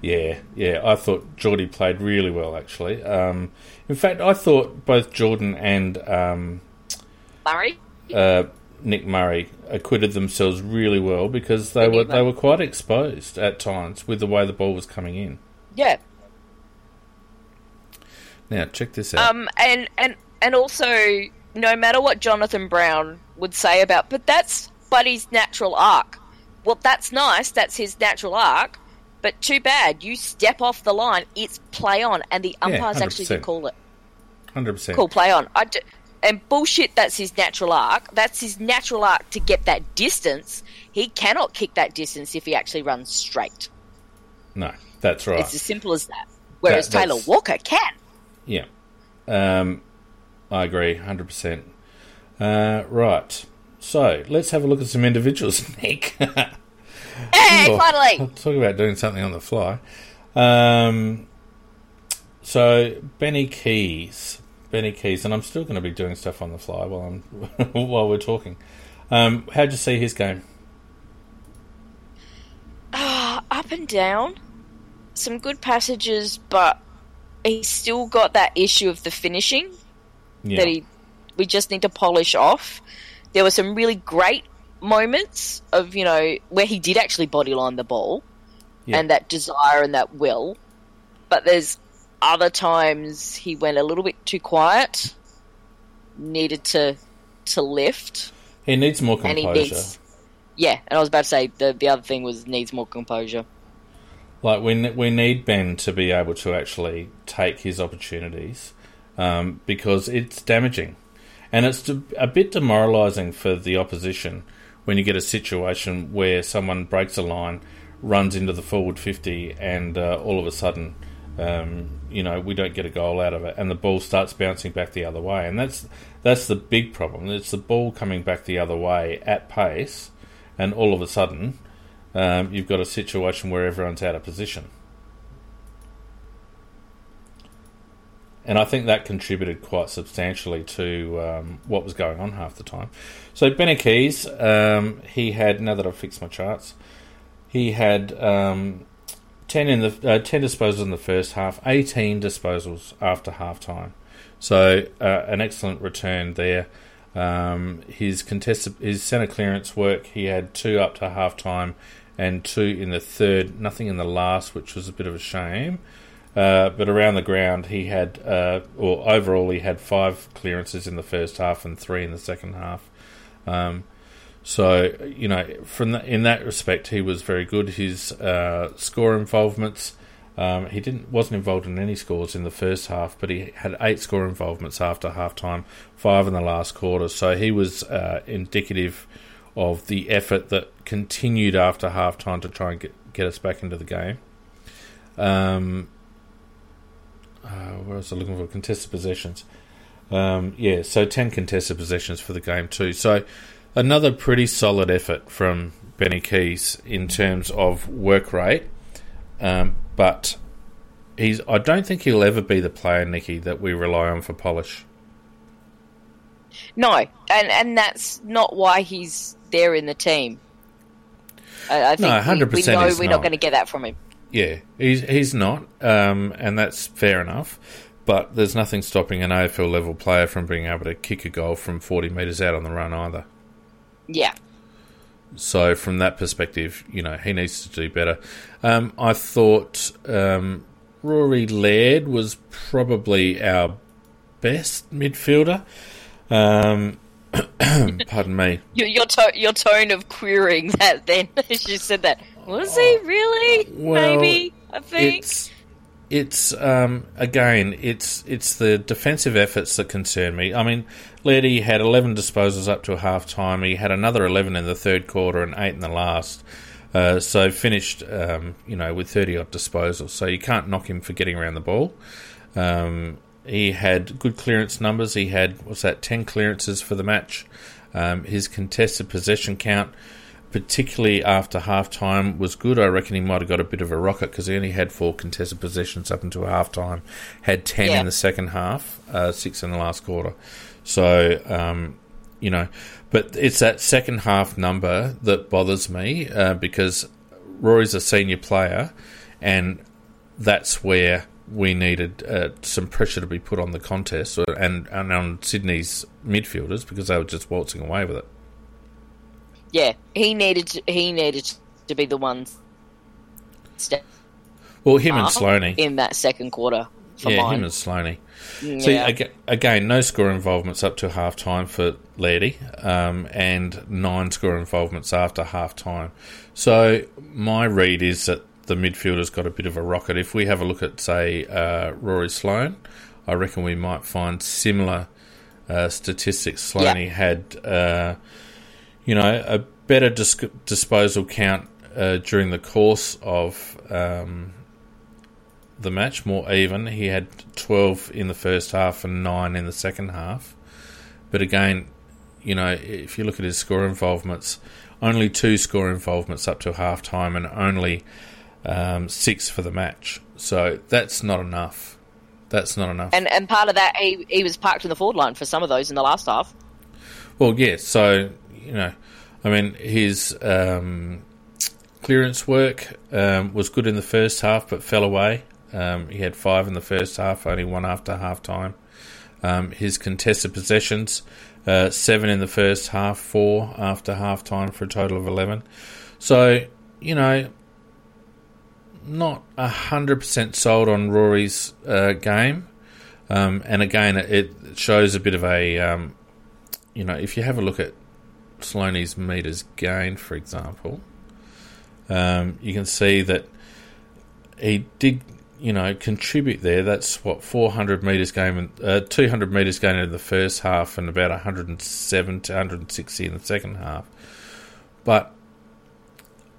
Yeah, I thought Geordie played really well, actually. In fact, I thought both Jordan and Murray? Nick Murray acquitted themselves really well, because they were quite exposed at times with the way the ball was coming in. Yeah. Now, check this out. And also, no matter what Jonathan Brown would say about, but that's Buddy's natural arc. Well, that's nice, that's his natural arc, but too bad, you step off the line, it's play on, and the umpires actually can call it. 100%. Call play on. And bullshit, that's his natural arc. That's his natural arc to get that distance. He cannot kick that distance if he actually runs straight. No, that's right. It's as simple as that. Whereas Taylor Walker can. Yeah. I agree, 100%. Right. So, let's have a look at some individuals, Nick. Hey, finally! Talk about doing something on the fly. So, Benny Keyes, and I'm still going to be doing stuff on the fly while we're talking. How'd you see his game? Up and down. Some good passages, but he's still got that issue of the finishing that we just need to polish off. There were some really great moments of, you know, where he did actually bodyline the ball and that desire and that will, but there's other times he went a little bit too quiet, needed to lift. He needs more composure. And I was about to say, the other thing was needs more composure. Like, we need Ben to be able to actually take his opportunities because it's damaging. And it's a bit demoralising for the opposition when you get a situation where someone breaks a line, runs into the forward 50, and all of a sudden... you know, we don't get a goal out of it, and the ball starts bouncing back the other way, and that's the big problem. It's the ball coming back the other way at pace, and all of a sudden, you've got a situation where everyone's out of position, and I think that contributed quite substantially to what was going on half the time. So Benny Keyes, he had, now that I've fixed my charts, he had 10 disposals in the first half, 18 disposals after half-time. So an excellent return there. His centre clearance work, he had 2 up to half-time and 2 in the third, nothing in the last, which was a bit of a shame. But around the ground, he had, or overall, he had 5 clearances in the first half and 3 in the second half. So, you know, from the, in that respect, he was very good. His score involvements, he wasn't involved in any scores in the first half, but he had 8 score involvements after half-time, 5 in the last quarter. So he was indicative of the effort that continued after half-time to try and get us back into the game. Where was I looking for? Contested possessions. Yeah, so 10 contested possessions for the game too. So another pretty solid effort from Benny Keyes in terms of work rate, but I don't think he'll ever be the player, Nicky, that we rely on for polish. No, and that's not why he's there in the team. I think 100% we know we're not going to get that from him. Yeah, he's not, and that's fair enough. But there's nothing stopping an AFL level player from being able to kick a goal from 40 metres out on the run either. Yeah. So from that perspective, you know, he needs to do better. I thought Rory Laird was probably our best midfielder. Pardon me. Your tone of querying that then as you said that. Was he really? Well, maybe, I think. It's the defensive efforts that concern me. I mean, Lairdy had 11 disposals up to half time. He had another 11 in the third quarter and 8 in the last. So finished, with 30 odd disposals. So you can't knock him for getting around the ball. He had good clearance numbers. He had 10 clearances for the match. His contested possession count, particularly after half-time, was good. I reckon he might have got a bit of a rocket because he only had 4 contested possessions up until half-time, had 10 in the second half, 6 in the last quarter. So, but it's that second half number that bothers me because Rory's a senior player and that's where we needed some pressure to be put on the contest and on Sydney's midfielders because they were just waltzing away with it. Yeah, he needed to be the one. Well, him and Sloane in that second quarter. Him and Sloane. Yeah. See, again, no score involvements up to half time for Lairdy, and 9 score involvements after half time. So my read is that the midfielder's got a bit of a rocket. If we have a look at, say, Rory Sloane, I reckon we might find similar statistics. Sloane had. A better disposal count during the course of the match, more even. He had 12 in the first half and 9 in the second half. But again, if you look at his score involvements, only 2 score involvements up to half-time and only 6 for the match. So that's not enough. And part of that, he was parked in the forward line for some of those in the last half. Well, yeah, so... his clearance work was good in the first half but fell away. He had 5 in the first half, only 1 after half-time. His contested possessions, 7 in the first half, 4 after half-time for a total of 11. So, not 100% sold on Rory's game. And again, it shows a bit of a, if you have a look at Sloane's metres gained, for example, you can see that he did, contribute there. That's 400 metres gained, 200 metres gained in the first half and about 107 to 160 in the second half. But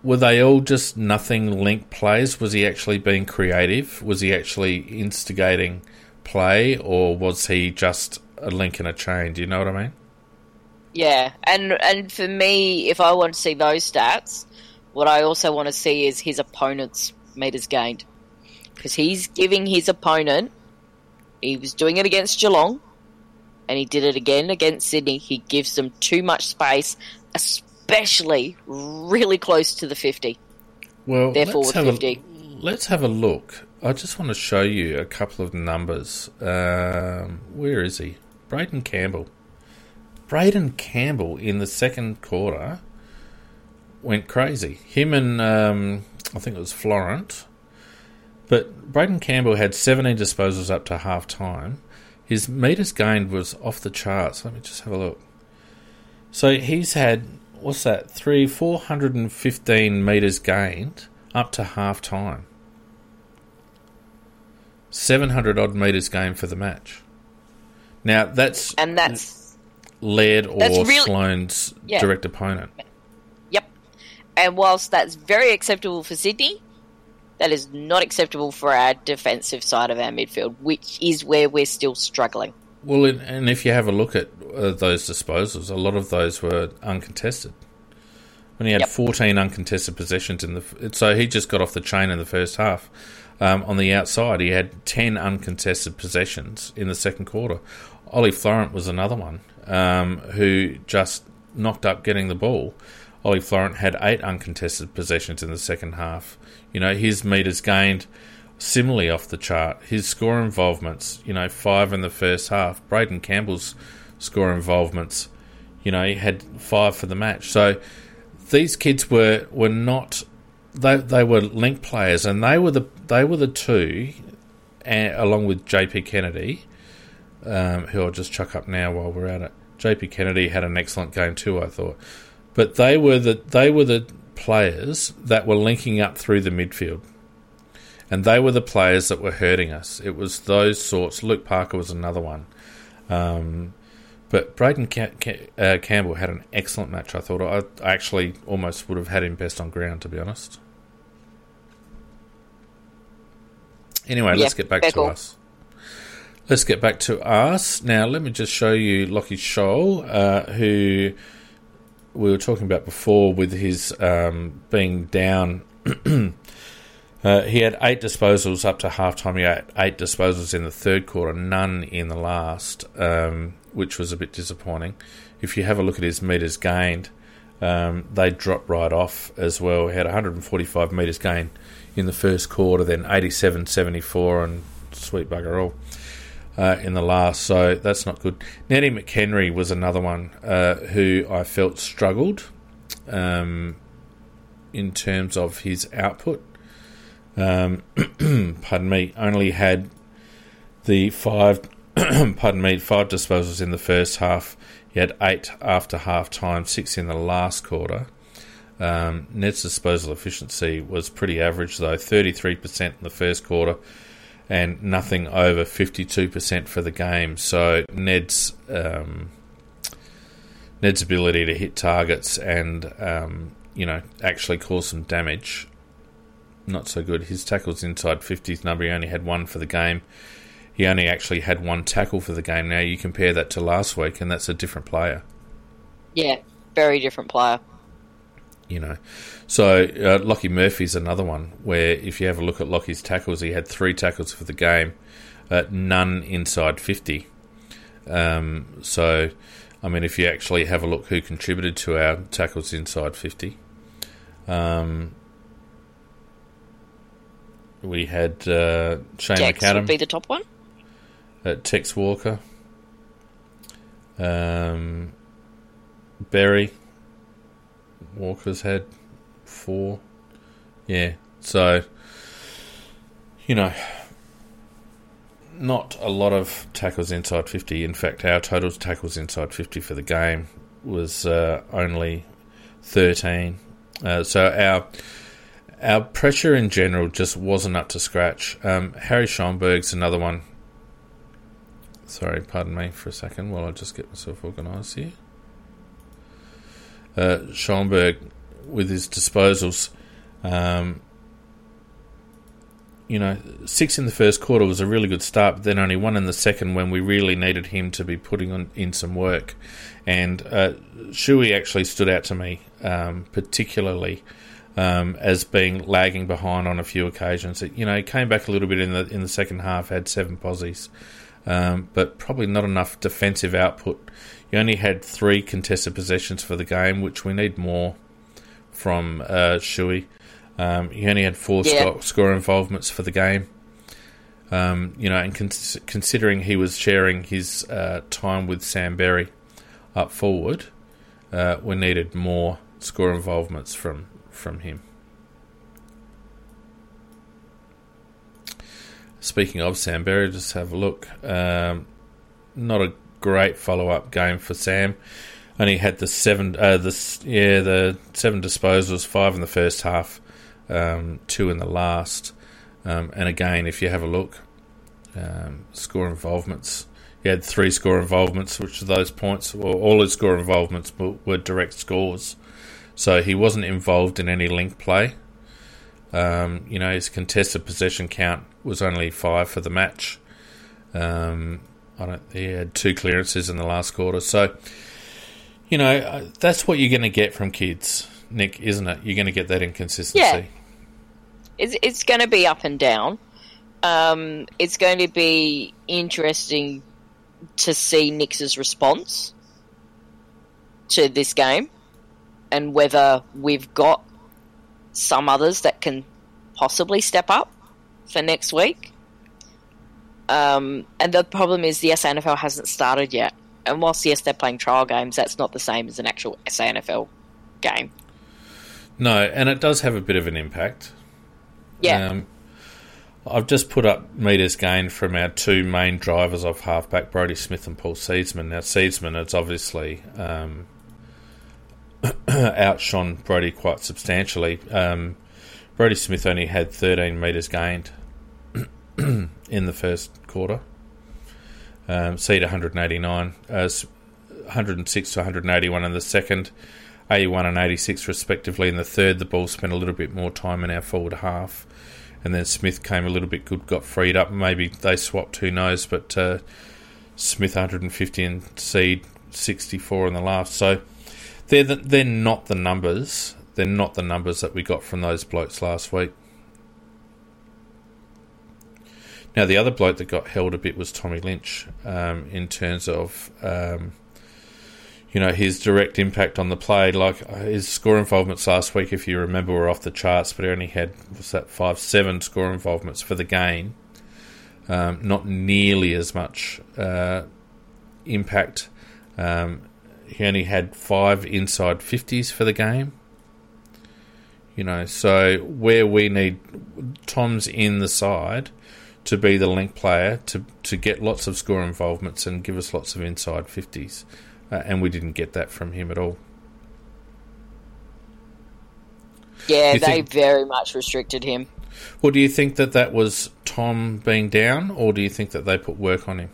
were they all just nothing link plays? Was he actually being creative? Was he actually instigating play, or was he just a link in a chain? Do you know what I mean? Yeah, and for me, if I want to see those stats, what I also want to see is his opponent's metres gained. Because he's giving his opponent, he was doing it against Geelong, and he did it again against Sydney. He gives them too much space, especially really close to the 50. Well, let's have a look. I just want to show you a couple of numbers. Where is he? Braden Campbell in the second quarter went crazy. Him and I think it was Florent. But Braden Campbell had 17 disposals up to half-time. His metres gained was off the charts. Let me just have a look. So he's had what's that, 415 metres gained up to half-time. 700-odd metres gained for the match. Now, that's Laird or Sloane's direct opponent. Yep. And whilst that's very acceptable for Sydney, that is not acceptable for our defensive side of our midfield, which is where we're still struggling. Well, and if you have a look at those disposals, a lot of those were uncontested. When he had 14 uncontested possessions in the, so he just got off the chain in the first half. On the outside, he had 10 uncontested possessions in the second quarter. Ollie Florent was another one who just knocked up getting the ball. Ollie Florent had 8 uncontested possessions in the second half. You know, his metres gained similarly off the chart. His score involvements, 5 in the first half. Braden Campbell's score involvements, he had 5 for the match. So these kids were not. They were link players, and they were the two, along with JP Kennedy, who I'll just chuck up now while we're at it. JP Kennedy had an excellent game too, I thought. But they were the players that were linking up through the midfield, and they were the players that were hurting us. It was those sorts. Luke Parker was another one, but Braden Campbell had an excellent match. I thought I actually almost would have had him best on ground, to be honest. Anyway, let's get back to us. Let's get back to us now. Let me just show you Lockie Scholl, who we were talking about before with his being down. He had 8 disposals up to half-time. He had 8 disposals in the third quarter, none in the last, which was a bit disappointing. If you have a look at his metres gained, they dropped right off as well. He had 145 metres gained in the first quarter, then 87, 74, and sweet bugger all in the last, so that's not good. Natty McHenry was another one who I felt struggled in terms of his output. Pardon me, only had the 5 disposals in the first half. He had 8 after half time, 6 in the last quarter. Ned's disposal efficiency was pretty average though, 33% in the first quarter and nothing over 52% for the game. So Ned's ability to hit targets and actually cause some damage, not so good. His tackles inside 50's number, he only had 1 for the game. He only actually had 1 tackle for the game. Now you compare that to last week and that's a different player. Yeah, very different player. So Lockie Murphy's another one where if you have a look at Lockie's tackles, he had 3 tackles for the game, none inside 50. So, I mean, if you actually have a look who contributed to our tackles inside 50... we had Shane McAdam. Tex would be the top one. Tex Walker. Berry. Walker's had 4. Yeah, so, not a lot of tackles inside 50. In fact, our total tackles inside 50 for the game was only 13. So our pressure in general just wasn't up to scratch. Harry Schomburg's another one. Sorry, pardon me for a second while I just get myself organised here. Schomburg, with his disposals, 6 in the first quarter was a really good start, but then only 1 in the second when we really needed him to be putting in some work. And Shuey actually stood out to me, particularly... as being lagging behind on a few occasions. He came back a little bit in the second half, had 7 posies, but probably not enough defensive output. He only had 3 contested possessions for the game, which we need more from Shuey. He only had 4 score involvements for the game. And considering he was sharing his time with Sam Berry up forward, we needed more score involvements from him. Speaking of Sam Berry, just have a look. Not a great follow-up game for Sam. Only had the seven disposals, 5 in the first half, 2 in the last. And again, if you have a look, score involvements. He had 3 score involvements, which are those points. Well, all his score involvements were direct scores. So he wasn't involved in any link play. His contested possession count was only 5 for the match. He had 2 clearances in the last quarter. So, that's what you're going to get from kids, Nick, isn't it? You're going to get that inconsistency. Yeah. It's going to be up and down. It's going to be interesting to see Nick's response to this game and whether we've got some others that can possibly step up for next week. And the problem is the SANFL hasn't started yet. And whilst, yes, they're playing trial games, that's not the same as an actual SANFL game. No, and it does have a bit of an impact. Yeah. I've just put up metres gained from our 2 main drivers off halfback, Brodie Smith and Paul Seedsman. Now, Seedsman, it's obviously outshone Brodie quite substantially. Brodie Smith only had 13 metres gained in the first quarter. Seed 189, 106 to 181 in the second, 81 and 86 respectively in the third. The ball spent a little bit more time in our forward half. And then Smith came a little bit good, got freed up. Maybe they swapped, who knows. But Smith 150 and Seed 64 in the last. So they're not the numbers. They're not the numbers that we got from those blokes last week. Now, the other bloke that got held a bit was Tommy Lynch in terms of, his direct impact on the play. Like, his score involvements last week, if you remember, were off the charts, but he only had, 7 score involvements for the game. Not nearly as much impact. He only had 5 inside 50s for the game. So where we need Tom's in the side to be the link player, to get lots of score involvements and give us lots of inside 50s. And we didn't get that from him at all. Yeah, they very much restricted him. Well, do you think that was Tom being down, or do you think that they put work on him?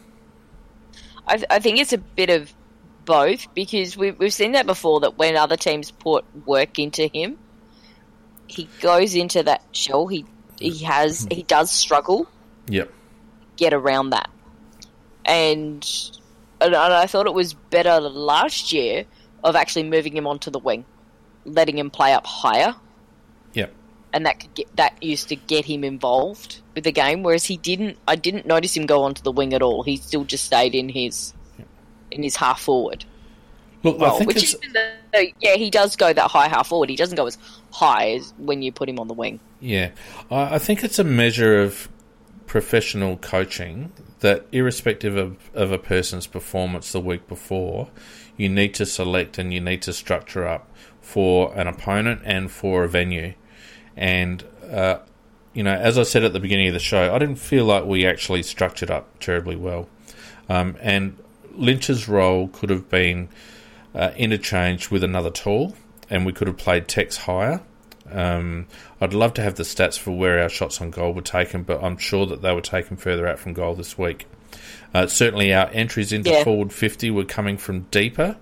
I think it's a bit of both, because we've seen that before, that when other teams put work into him, he goes into that shell, he does struggle. Yep. Get around that. And I thought it was better last year of actually moving him onto the wing, letting him play up higher. Yep. And that used to get him involved with the game, whereas I didn't notice him go onto the wing at all. He still just stayed in his half forward. Look, I think he does go that high half forward. He doesn't go as high as when you put him on the wing. Yeah. I think it's a measure of professional coaching that, irrespective of a person's performance the week before, you need to select and you need to structure up for an opponent and for a venue. And, as I said at the beginning of the show, I didn't feel like we actually structured up terribly well. And Lynch's role could have been interchanged with another tool, and we could have played Tex higher. I'd love to have the stats for where our shots on goal were taken, but I'm sure that they were taken further out from goal this week. Certainly our entries into forward 50 were coming from deeper.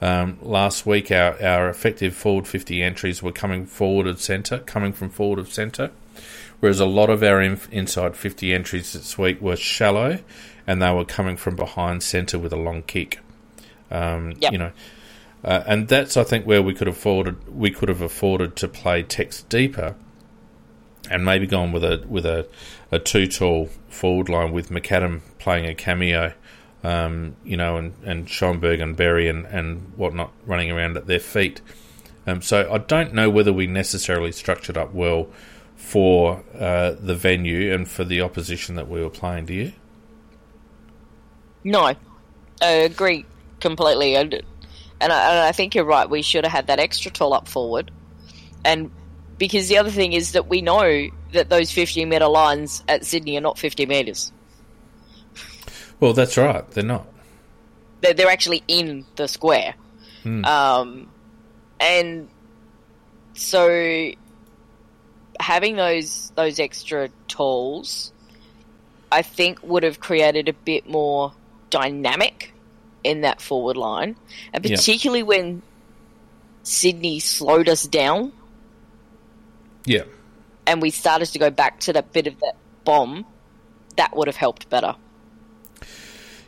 Last week our effective forward 50 entries were coming from forward of centre, whereas a lot of our inside 50 entries this week were shallow, and they were coming from behind centre with a long kick. And that's, I think, where we could have afforded to play Tex deeper, and maybe gone with a too tall forward line with McAdam playing a cameo, and Schomburg and Berry and whatnot running around at their feet. So I don't know whether we necessarily structured up well for the venue and for the opposition that we were playing. Do you? No, I agree completely. And I think you're right, we should have had that extra tall up forward. And because the other thing is that we know that those 50-metre lines at Sydney are not 50 metres. Well, that's right, they're not. They're actually in the square. And so having those extra tools, I think, would have created a bit more dynamic in that forward line, and particularly when Sydney slowed us down. Yeah. And we started to go back to that bit of that bomb, that would have helped better.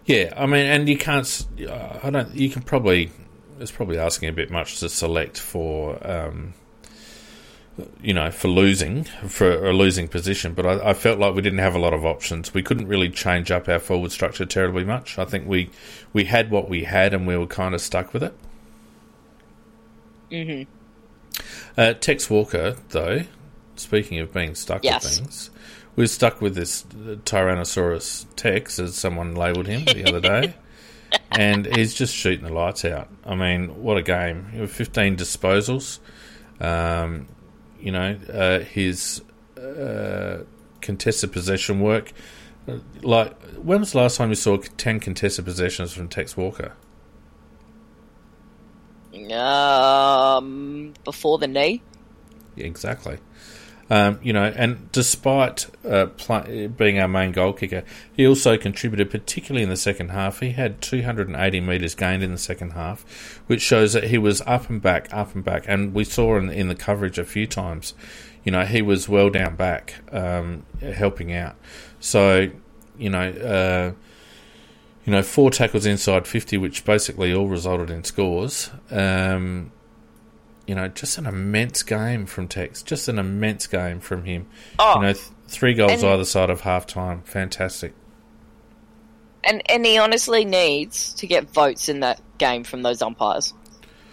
Yeah, I mean, and you can't... I don't... You can probably... It's probably asking a bit much to select for, you know, for losing, for a losing position, but I felt like we didn't have a lot of options. We couldn't really change up our forward structure terribly much. I think we had what we had and we were kind of stuck with it. Mm-hmm. Tex Walker, though, speaking of being stuck with things, we're stuck with this Tyrannosaurus Tex, as someone labelled him the other day. And he's just shooting the lights out. I mean, what a game. 15 disposals. You know, his contested possession work. Like, when was the last time you saw 10 contested possessions from Tex Walker? Before the knee. Yeah, exactly. You know, and despite being our main goal kicker, he also contributed, particularly in the second half. He had 280 metres gained in the second half, which shows that he was up and back. And we saw in the coverage a few times, you know, he was well down back, helping out. So, you know, 4 tackles inside 50, which basically all resulted in scores. You know, just an immense game from Tex. Just an immense game from him. Oh, you know, 3 goals either side of half-time. Fantastic. And he honestly needs to get votes in that game from those umpires.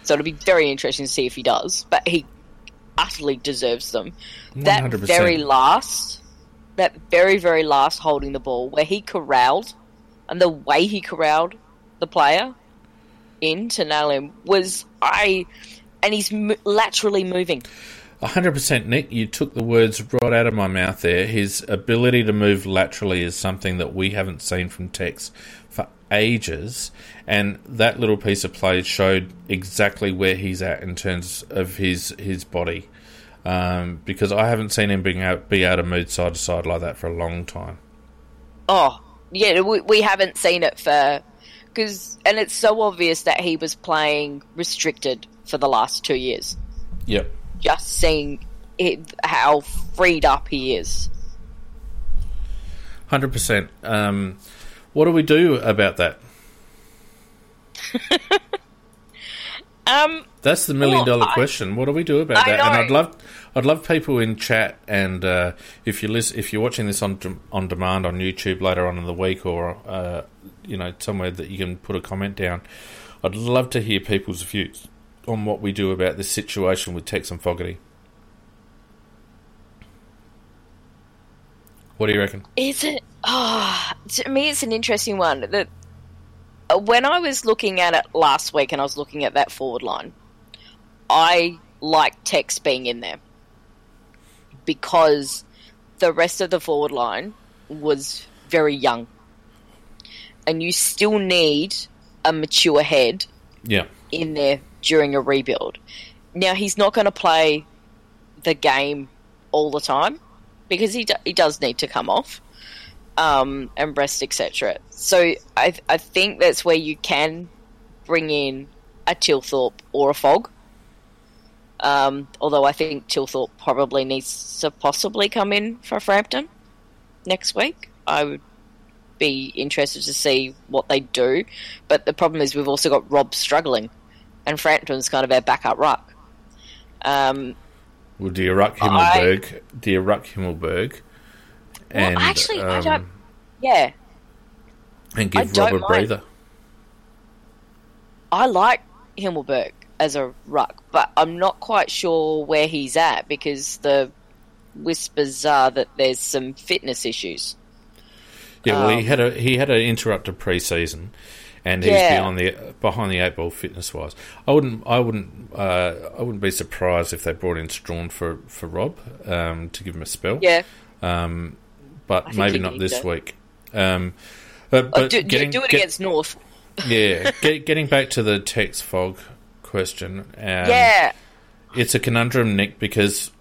So it'll be very interesting to see if he does. But he utterly deserves them. 100%. That very last holding the ball where he corralled, and the way he corralled the player in to nail him was... And he's laterally moving. 100%, Nick. You took the words right out of my mouth there. His ability to move laterally is something that we haven't seen from Tex for ages. And that little piece of play showed exactly where he's at in terms of his body. Because I haven't seen him be able to move side to side like that for a long time. Oh, yeah. We haven't seen it for... And it's so obvious that he was playing restricted for the last 2 years. Yep. Just seeing how freed up he is. 100%. What do we do about that? That's the million-dollar question. What do we do about that? And I'd love people in chat. And if you're watching this on demand on YouTube later on in the week, or you know, somewhere that you can put a comment down, I'd love to hear people's views on what we do about this situation with Tex and Fogarty. What do you reckon? To me, it's an interesting one. When I was looking at it last week, and I was looking at that forward line, I liked Tex being in there because the rest of the forward line was very young, and you still need a mature head in there during a rebuild. Now, he's not going to play the game all the time because he does need to come off and rest, etc. So I think that's where you can bring in a Thilthorpe or a Fog. Although I think Thilthorpe probably needs to possibly come in for Frampton next week. I would be interested to see what they do. But the problem is we've also got Rob struggling, and Frampton's kind of our backup ruck. Well, do you ruck Himmelberg? And, well, actually, I don't... Yeah. And give Rob a breather. I like Himmelberg as a ruck, but I'm not quite sure where he's at because the whispers are that there's some fitness issues. Yeah, well, he had an interrupted pre-season, and he's behind the 8-ball fitness-wise. I wouldn't be surprised if they brought in Strawn for Rob to give him a spell. Yeah. But maybe not this week. But do it against North. Getting back to the Tex Fog question. Yeah. It's a conundrum, Nick, because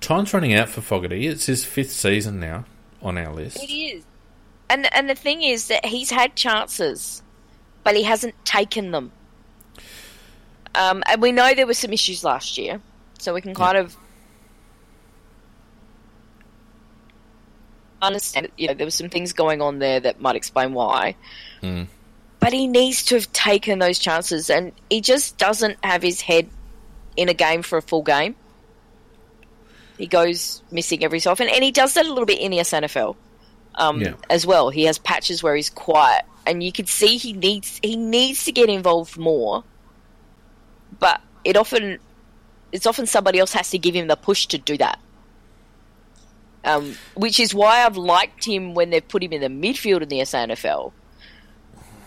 time's running out for Fogarty. It's his fifth season now on our list. It is. And the thing is that he's had chances, but he hasn't taken them. And we know there were some issues last year, so we can kind of understand, you know, there were some things going on there that might explain why. Mm. But he needs to have taken those chances, and he just doesn't have his head in a game for a full game. He goes missing every so often, and he does that a little bit in the SNFL as well. He has patches where he's quiet, and you can see he needs to get involved more. But it's often somebody else has to give him the push to do that. Which is why I've liked him when they've put him in the midfield in the SANFL,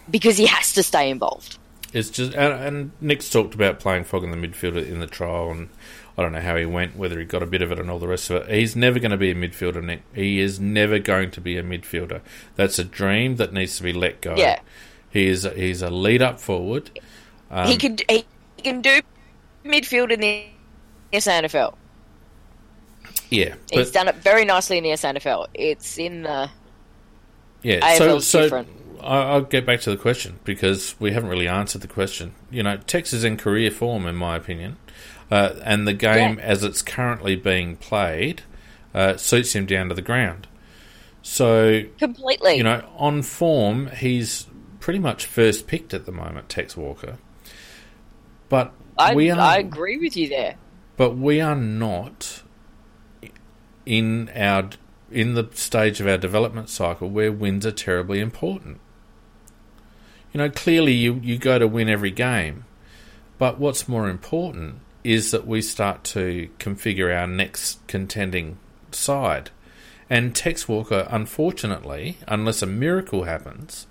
because he has to stay involved. It's just, and Nick's talked about playing Fogg in the midfield in the trial, and I don't know how he went, whether he got a bit of it and all the rest of it. He's never going to be a midfielder, Nick. He is never going to be a midfielder. That's a dream that needs to be let go. Yeah. He's a lead-up forward. He can do midfield in the SANFL. Yeah. He's done it very nicely in the SNFL. It's in the AFL's different. I'll get back to the question, because we haven't really answered the question. You know, Tex is in career form, in my opinion, and the game as it's currently being played suits him down to the ground. So completely. You know, on form, he's pretty much first picked at the moment, Tex Walker. But I agree with you there. But we are not in the stage of our development cycle where wins are terribly important. You know, clearly you go to win every game, but what's more important is that we start to configure our next contending side. And Tex Walker, unfortunately, unless a miracle happens,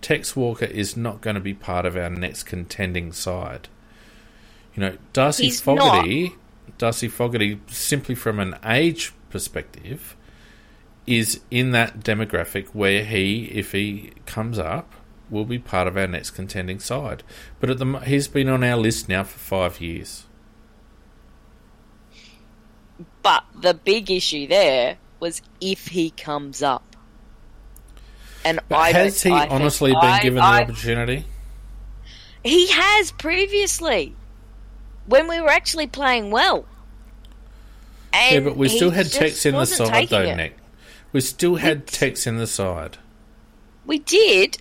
Tex Walker is not going to be part of our next contending side. You know, Darcy Fogarty, simply from an age perspective, is in that demographic where he, if he comes up, will be part of our next contending side. But he's been on our list now for 5 years. But the big issue there was if he comes up. And Has he honestly been given the opportunity? He has previously, when we were actually playing well. And yeah, but we still had Tex in the side, though, Nick. We still had Tex in the side. We did,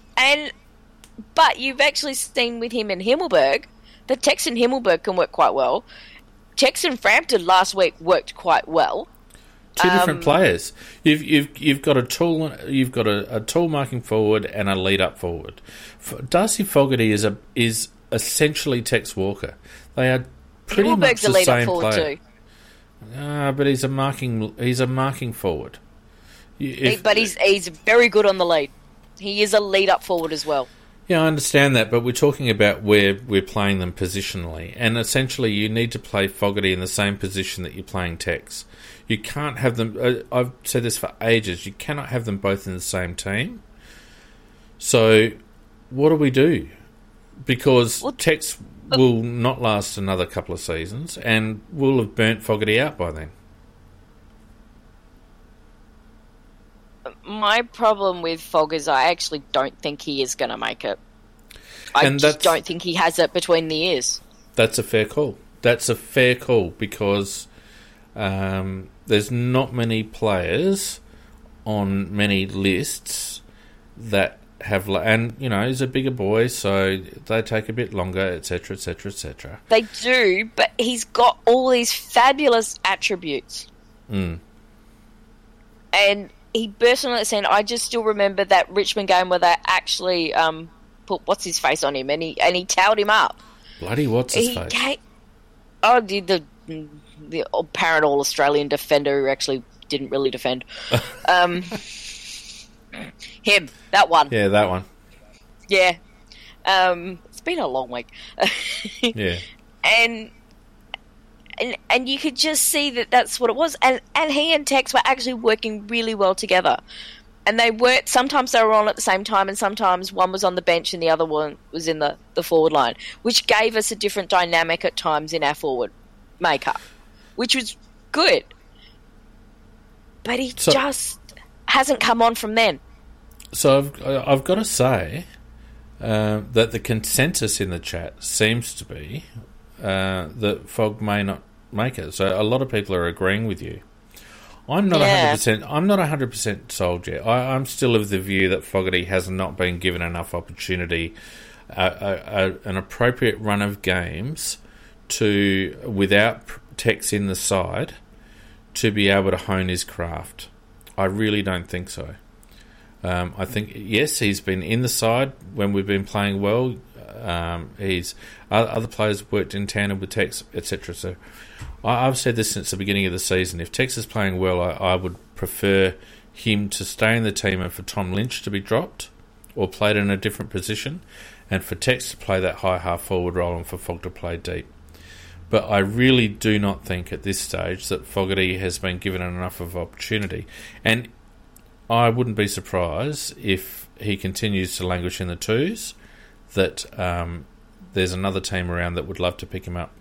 but you've actually seen with him and Himmelberg that Tex and Himmelberg can work quite well. Tex and Frampton last week worked quite well. Two different players. You've got a tall marking forward and a lead up forward. Darcy Fogarty is essentially Tex Walker. They are pretty much the same player. Too. But he's a marking forward. But he's very good on the lead. He is a lead-up forward as well. Yeah, I understand that, but we're talking about where we're playing them positionally. And essentially, you need to play Fogarty in the same position that you're playing Tex. You can't have them... I've said this for ages. You cannot have them both in the same team. So, what do we do? Because Tex will not last another couple of seasons, and we'll have burnt Fogarty out by then. My problem with Fogg is I actually don't think he is going to make it. I just don't think he has it between the ears. That's a fair call. Because there's not many players on many lists that have... And, you know, he's a bigger boy, so they take a bit longer, etc., etc., etc. They do, but he's got all these fabulous attributes. Mm. And... he burst on the scene. I just still remember that Richmond game where they actually put what's-his-face on him, and he towed him up. Bloody what's-his-face. The apparent all-Australian defender who actually didn't really defend. Him, that one. Yeah, that one. Yeah. It's been a long week. Yeah. And you could just see that that's what it was. And he and Tex were actually working really well together. And they weren't, sometimes they were on at the same time and sometimes one was on the bench and the other one was in the forward line, which gave us a different dynamic at times in our forward makeup, which was good. But he just hasn't come on from then. So I've got to say that the consensus in the chat seems to be that Fog may not make it. So a lot of people are agreeing with you. I'm not 100%. I'm not 100% sold yet. I'm still of the view that Fogarty has not been given enough opportunity, an appropriate run of games to, without Tex in the side, to be able to hone his craft. I really don't think so. I think yes, he's been in the side when we've been playing well. He's other players worked in tandem with Tex, etc. So I've said this since the beginning of the season. If Tex is playing well, I would prefer him to stay in the team and for Tom Lynch to be dropped or played in a different position, and for Tex to play that high half forward role and for Fog to play deep. But I really do not think at this stage that Fogarty has been given enough of opportunity. And I wouldn't be surprised if he continues to languish in the twos, that there's another team around that would love to pick him up.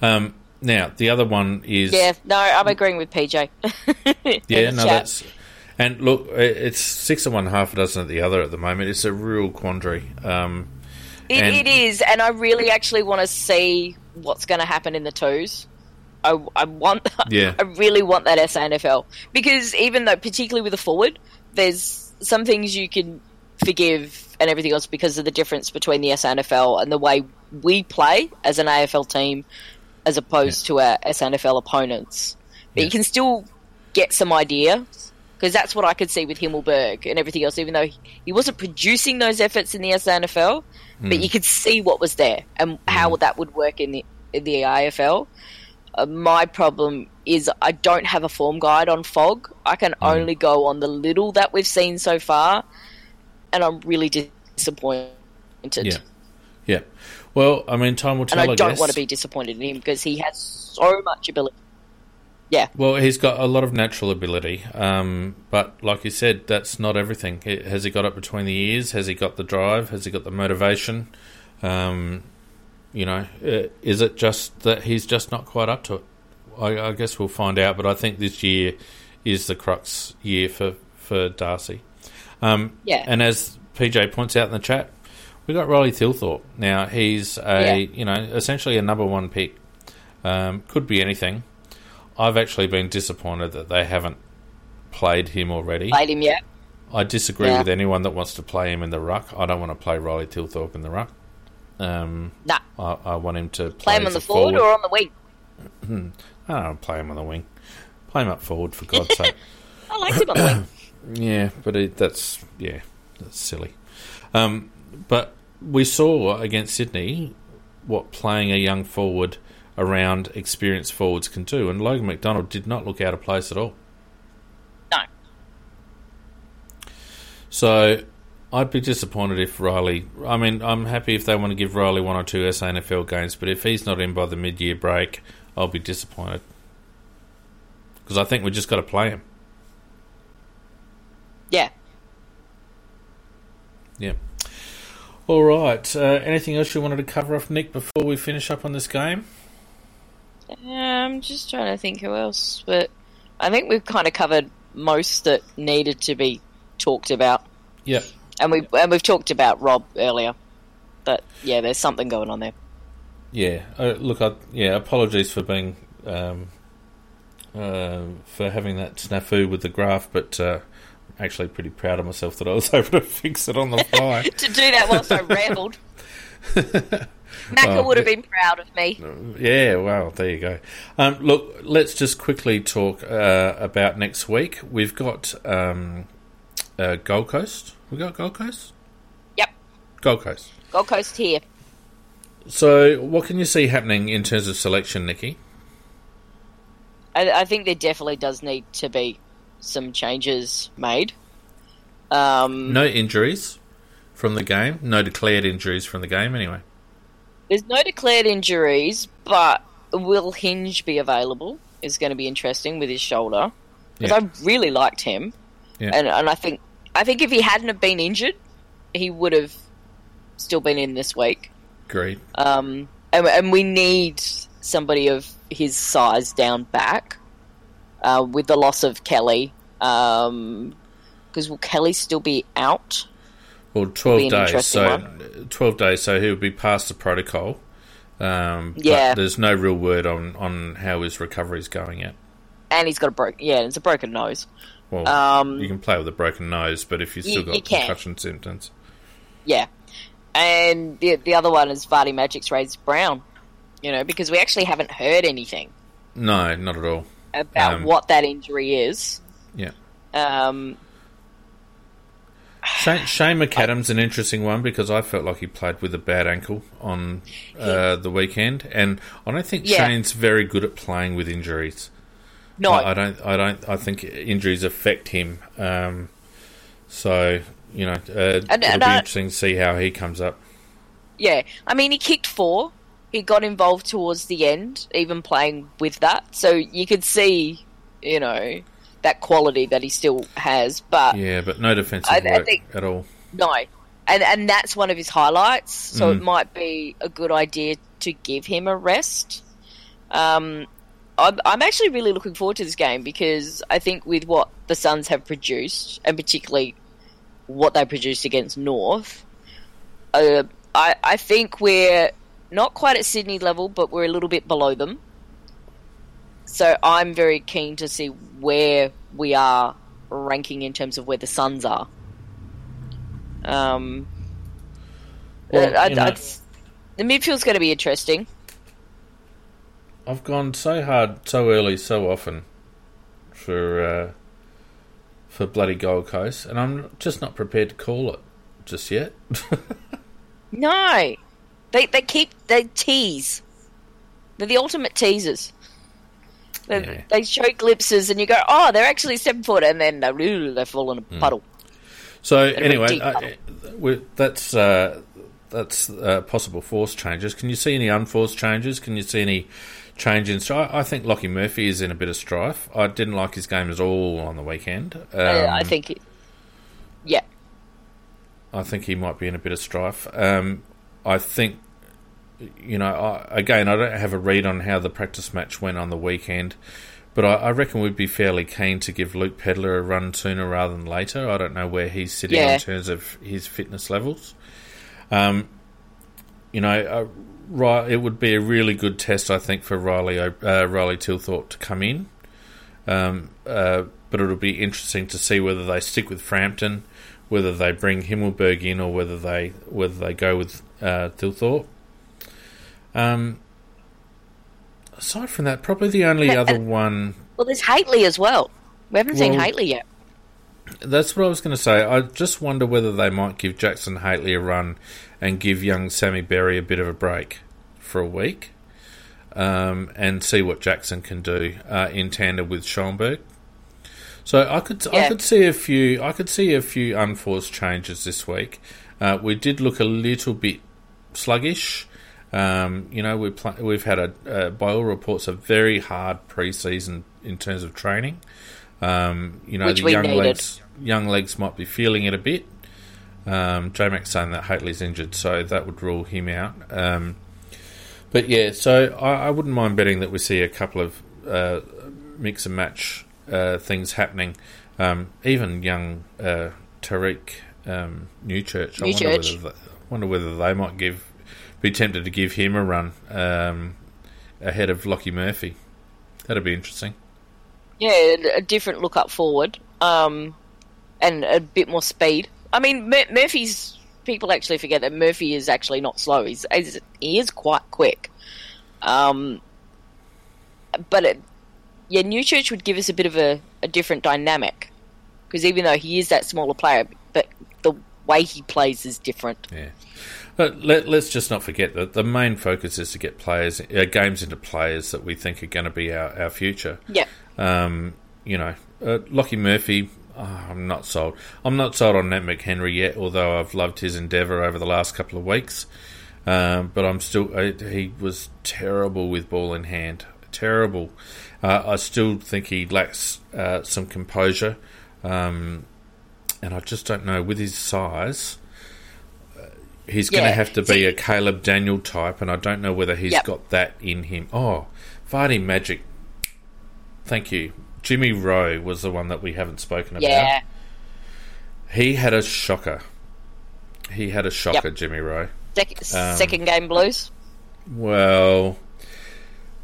Now, the other one is... Yeah, no, I'm agreeing with PJ. Yeah, no, that's... And look, it's 6 of one, half a dozen of the other at the moment. It's a real quandary. It is, and I really actually want to see what's going to happen in the twos. I want, yeah. I really want that SANFL, because even though, particularly with a forward, there's some things you can forgive and everything else because of the difference between the SANFL and the way we play as an AFL team as opposed to our SANFL opponents. But you can still get some idea, because that's what I could see with Himmelberg and everything else, even though he wasn't producing those efforts in the SANFL, but you could see what was there and how that would work in the AFL. My problem is I don't have a form guide on Fog. I can only go on the little that we've seen so far, and I'm really disappointed. Yeah. Well, I mean, time will tell, and I don't want to be disappointed in him because he has so much ability. Yeah. Well, he's got a lot of natural ability, but like you said, that's not everything. Has he got it between the ears? Has he got the drive? Has he got the motivation? You know, is it just that he's just not quite up to it? I guess we'll find out, but I think this year is the crux year for Darcy. And as PJ points out in the chat, we got Riley Thilthorpe. Now, he's essentially a number one pick. Could be anything. I've actually been disappointed that they haven't played him already. I disagree with anyone that wants to play him in the ruck. I don't want to play Riley Thilthorpe in the ruck. No. I want him to play him on the forward or on the wing. I don't play him on the wing. Play him up forward, for God's sake. I like him on the wing. Yeah, but that's silly. But we saw against Sydney what playing a young forward around experienced forwards can do, and Logan McDonald did not look out of place at all. No. So I'd be disappointed if Riley... I mean, I'm happy if they want to give Riley 1 or 2 SANFL games, but if he's not in by the mid-year break, I'll be disappointed. Because I think we just got to play him. Yeah. All right. Anything else you wanted to cover off, Nick, before we finish up on this game? I'm just trying to think who else, but I think we've kind of covered most that needed to be talked about. Yeah. And we've talked about Rob earlier, but yeah, there's something going on there. Yeah, look, apologies for being for having that snafu with the graph, but I'm actually pretty proud of myself that I was able to fix it on the fly. To do that whilst I rambled, Macca would have been proud of me. Yeah, well, there you go. Look, let's just quickly talk about next week. We've got Gold Coast. We got Gold Coast? Yep. Gold Coast. Gold Coast here. So what can you see happening in terms of selection, Nikki? I think there definitely does need to be some changes made. No injuries from the game? No declared injuries from the game, anyway? There's no declared injuries, but Will Hinge be available? Is going to be interesting with his shoulder. Because I really liked him. Yeah. And I think if he hadn't have been injured, he would have still been in this week. Great. And we need somebody of his size down back with the loss of Kelly. Because will Kelly still be out? Well, 12 days. So one. 12 days, so he'll be past the protocol. But there's no real word on how his recovery is going yet. And he's got it's a broken nose. Well, you can play with a broken nose, but if you've still got concussion symptoms. Yeah. And the other one is Vardy Magic's raised Brown, because we actually haven't heard anything. No, not at all. About what that injury is. Yeah. Shane McAdam's an interesting one because I felt like he played with a bad ankle on the weekend, and I don't think Shane's very good at playing with injuries. No, I think injuries affect him. It'll be interesting to see how he comes up. Yeah, I mean, he kicked 4. He got involved towards the end, even playing with that. So you could see, that quality that he still has, but no defensive work at all. No, and that's one of his highlights. So it might be a good idea to give him a rest. I'm actually really looking forward to this game because I think with what the Suns have produced, and particularly what they produced against North, I think we're not quite at Sydney level, but we're a little bit below them. So I'm very keen to see where we are ranking in terms of where the Suns are. The midfield's going to be interesting. I've gone so hard, so early, so often for bloody Gold Coast, and I'm just not prepared to call it just yet. No, they tease. They're the ultimate teasers. They show glimpses and you go, oh, they're actually 7 foot, and then they fall in a puddle. So anyway, that's possible force changes. Can you see any unforced changes? Can you see any change in strife? I think Lockie Murphy is in a bit of strife. I didn't like his game at all on the weekend. I think he might be in a bit of strife. I think... I don't have a read on how the practice match went on the weekend, but I reckon we'd be fairly keen to give Luke Pedler a run sooner rather than later. I don't know where he's sitting in terms of his fitness levels. It would be a really good test, I think, for Riley Thilthorpe to come in. But it'll be interesting to see whether they stick with Frampton, whether they bring Himmelberg in, or whether they go with Thilthorpe. Aside from that, probably the only other one... Well, there's Hateley as well. We haven't seen Hateley yet. That's what I was going to say. I just wonder whether they might give Jackson Hateley a run and give young Sammy Berry a bit of a break for a week and see what Jackson can do in tandem with Schoenberg. So I could see a few unforced changes this week. We did look a little bit sluggish. We've had, by all reports, a very hard pre-season in terms of training. Which the young legs might be feeling it a bit. J-Mac's saying that Hateley's injured, so that would rule him out. I wouldn't mind betting that we see a couple of mix and match things happening. Even young Tariq Newchurch. I wonder whether they might be tempted to give him a run ahead of Lockie Murphy. That'd be interesting. Yeah, a different look up forward and a bit more speed. I mean, Murphy's... People actually forget that Murphy is actually not slow. He is quite quick. But Newchurch would give us a bit of a different dynamic because even though he is that smaller player, but the way he plays is different. Yeah. But let's just not forget that the main focus is to get games into players that we think are going to be our future. Yeah. Lockie Murphy, I'm not sold. I'm not sold on Nat McHenry yet, although I've loved his endeavour over the last couple of weeks. But I'm still... he was terrible with ball in hand. Terrible. I still think he lacks some composure. And I just don't know. With his size, he's going to have to be a Caleb Daniel type, and I don't know whether he's got that in him. Oh, Vardy Magic. Thank you. Jimmy Rowe was the one that we haven't spoken about. Yeah. He had a shocker. Jimmy Rowe. Second game blues? Well,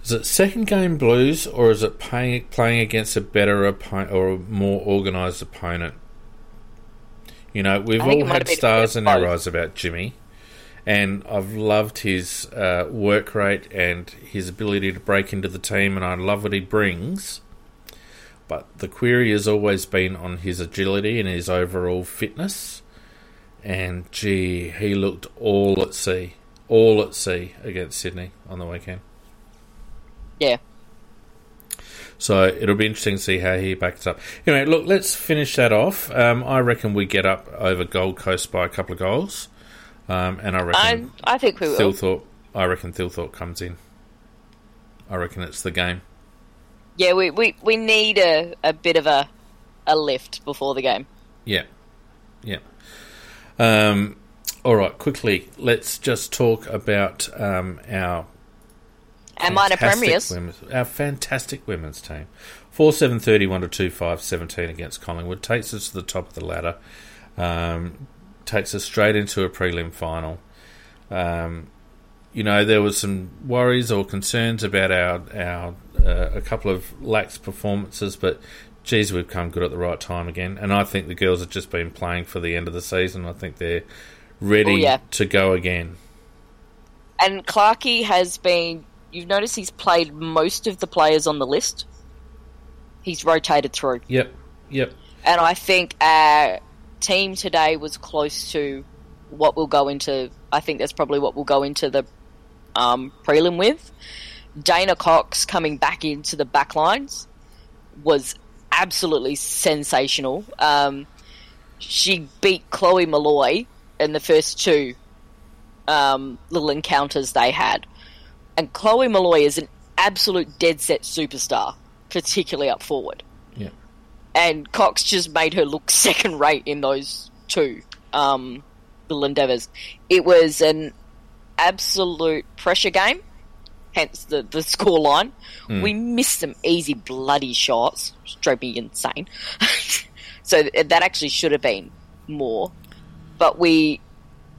is it second game blues, or is it playing against a better opponent or a more organised opponent? You know, we've all had stars in our eyes about Jimmy, and I've loved his work rate and his ability to break into the team, and I love what he brings. But the query has always been on his agility and his overall fitness. And, gee, he looked all at sea against Sydney on the weekend. Yeah. So it'll be interesting to see how he backs up. Anyway, look, let's finish that off. I reckon we get up over Gold Coast by a couple of goals. And I reckon... I think we will. Thilthorpe comes in. I reckon it's the game. Yeah, we need a bit of a lift before the game. Yeah. All right, quickly, let's just talk about our minor premiers. Our fantastic women's team. 4-7-31 to 2-5-17 against Collingwood. Takes us to the top of the ladder. Takes us straight into a prelim final. You know, there was some worries or concerns about our a couple of lax performances, but geez, we've come good at the right time again. And I think the girls have just been playing for the end of the season. I think they're ready to go again. And Clarkey has been... You've noticed he's played most of the players on the list. He's rotated through. Yep. And I think our team today was close to what we'll go into... I think that's probably what we'll go into the prelim with. Dana Cox coming back into the back lines was... absolutely sensational. She beat Chloe Malloy in the first two little encounters they had. And Chloe Malloy is an absolute dead-set superstar, particularly up forward. Yeah. And Cox just made her look second-rate in those two little endeavours. It was an absolute pressure game, hence the scoreline. Mm. We missed some easy bloody shots, which drove me insane. So that actually should have been more. But we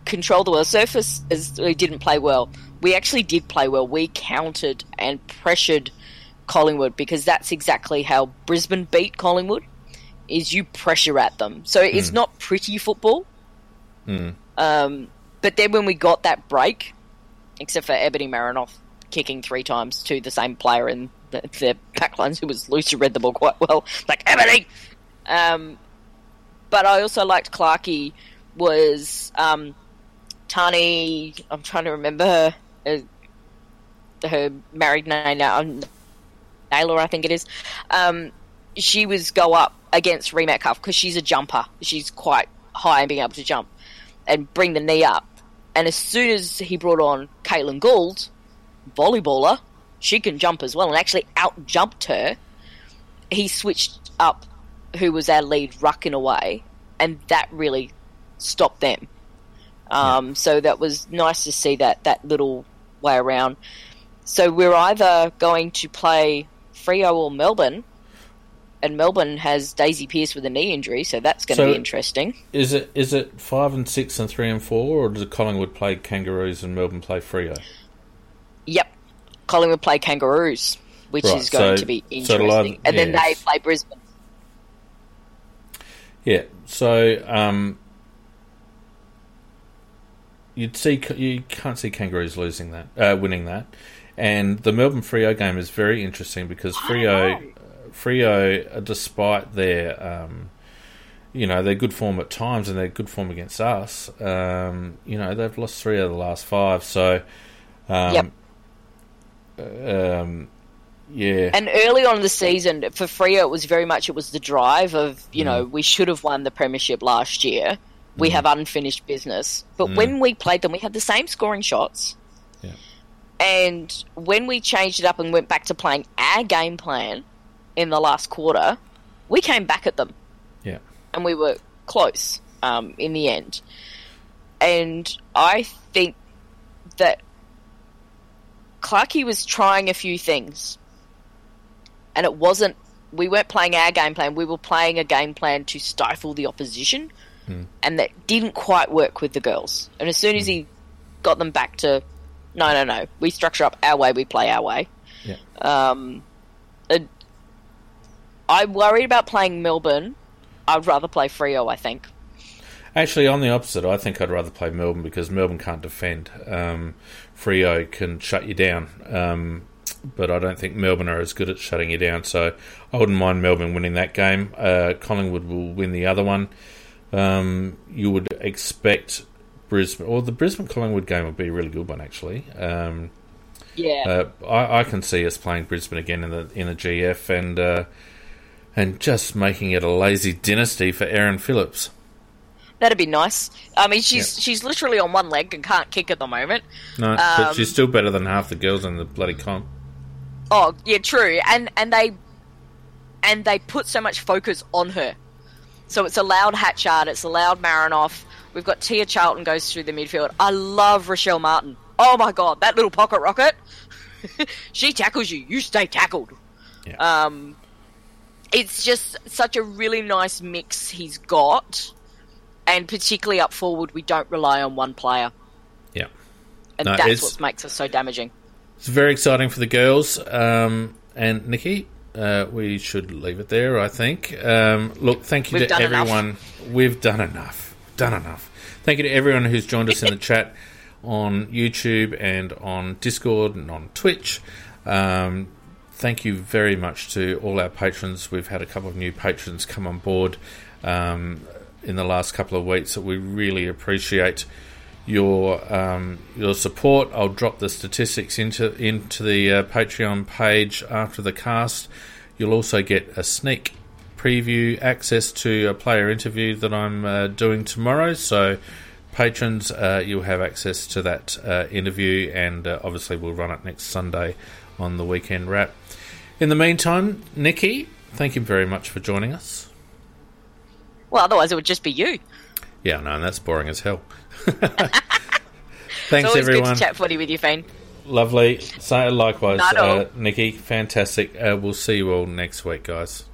controlled the well. Surface is, we didn't play well. We actually did play well. We countered and pressured Collingwood because that's exactly how Brisbane beat Collingwood, is you pressure at them. So it's not pretty football. Mm. But then when we got that break, except for Ebony Marinoff, kicking three times to the same player in the backlines who was loose, who read the ball quite well, like Ebony. But I also liked Clarkey was Tani. I'm trying to remember her married name now. Naylor, I think it is. She was go up against Rematcuff because she's a jumper. She's quite high and being able to jump and bring the knee up. And as soon as he brought on Caitlin Gould, volleyballer, she can jump as well, and actually out jumped her. He switched up who was our lead ruck in a way, and that really stopped them. So that was nice to see that little way around. So we're either going to play Freo or Melbourne, and Melbourne has Daisy Pearce with a knee injury, so that's going to be interesting. Is it 5 and 6 and 3 and 4, or does Collingwood play Kangaroos and Melbourne play Freo? Yep, Collingwood play Kangaroos, which is going to be interesting. And then they play Brisbane. Yeah, so you can't see Kangaroos winning that. And the Melbourne Freo game is very interesting because Freo, despite their their good form at times and their good form against us, they've lost 3 out of the last 5. So. And early on in the season for Freo, it was very much the drive of we should have won the premiership last year, we have unfinished business. But when we played them, we had the same scoring shots. Yeah. And when we changed it up and went back to playing our game plan in the last quarter, we came back at them. Yeah. And we were close in the end. And I think that Clarkie was trying a few things. And it wasn't, we weren't playing our game plan. We were playing a game plan to stifle the opposition. And that didn't quite work with the girls. And as soon as he got them back to, no, we structure up our way, we play our way. Yeah. I worried about playing Melbourne. I'd rather play Freo, I think. Actually, on the opposite, I think I'd rather play Melbourne because Melbourne can't defend. Freo can shut you down. But I don't think Melbourne are as good at shutting you down. So I wouldn't mind Melbourne winning that game. Collingwood will win the other one. You would expect Brisbane... Or the Brisbane-Collingwood game would be a really good one, actually. I can see us playing Brisbane again in the GF and just making it a lazy dynasty for Erin Phillips. That'd be nice. I mean, she's literally on one leg and can't kick at the moment. No, but she's still better than half the girls in the bloody comp. Oh, yeah, true. And they put so much focus on her. So it's allowed Hatchard, it's allowed Marinoff. We've got Tia Charlton goes through the midfield. I love Rochelle Martin. Oh, my God, that little pocket rocket. She tackles you. You stay tackled. Yeah. It's just such a really nice mix he's got. And particularly up forward, we don't rely on one player. Yeah. And that's what makes us so damaging. It's very exciting for the girls. And Nikki... we should leave it there, I think. Look, thank you to everyone. Enough. We've done enough. Thank you to everyone who's joined us in the chat on YouTube and on Discord and on Twitch. Thank you very much to all our patrons. We've had a couple of new patrons come on board in the last couple of weeks, so we really appreciate your support. I'll drop the statistics into the Patreon page after the cast. You'll also get a sneak preview access to a player interview that I'm doing tomorrow. So patrons, you'll have access to that interview, and obviously we'll run it next Sunday on the Weekend Wrap. In the meantime, Nikki, thank you very much for joining us. Well, otherwise it would just be you. Yeah, no, and that's boring as hell. Thanks, everyone. It's always good to chat footy with you, Fane. Lovely. So, likewise, Nikki, fantastic. We'll see you all next week, guys.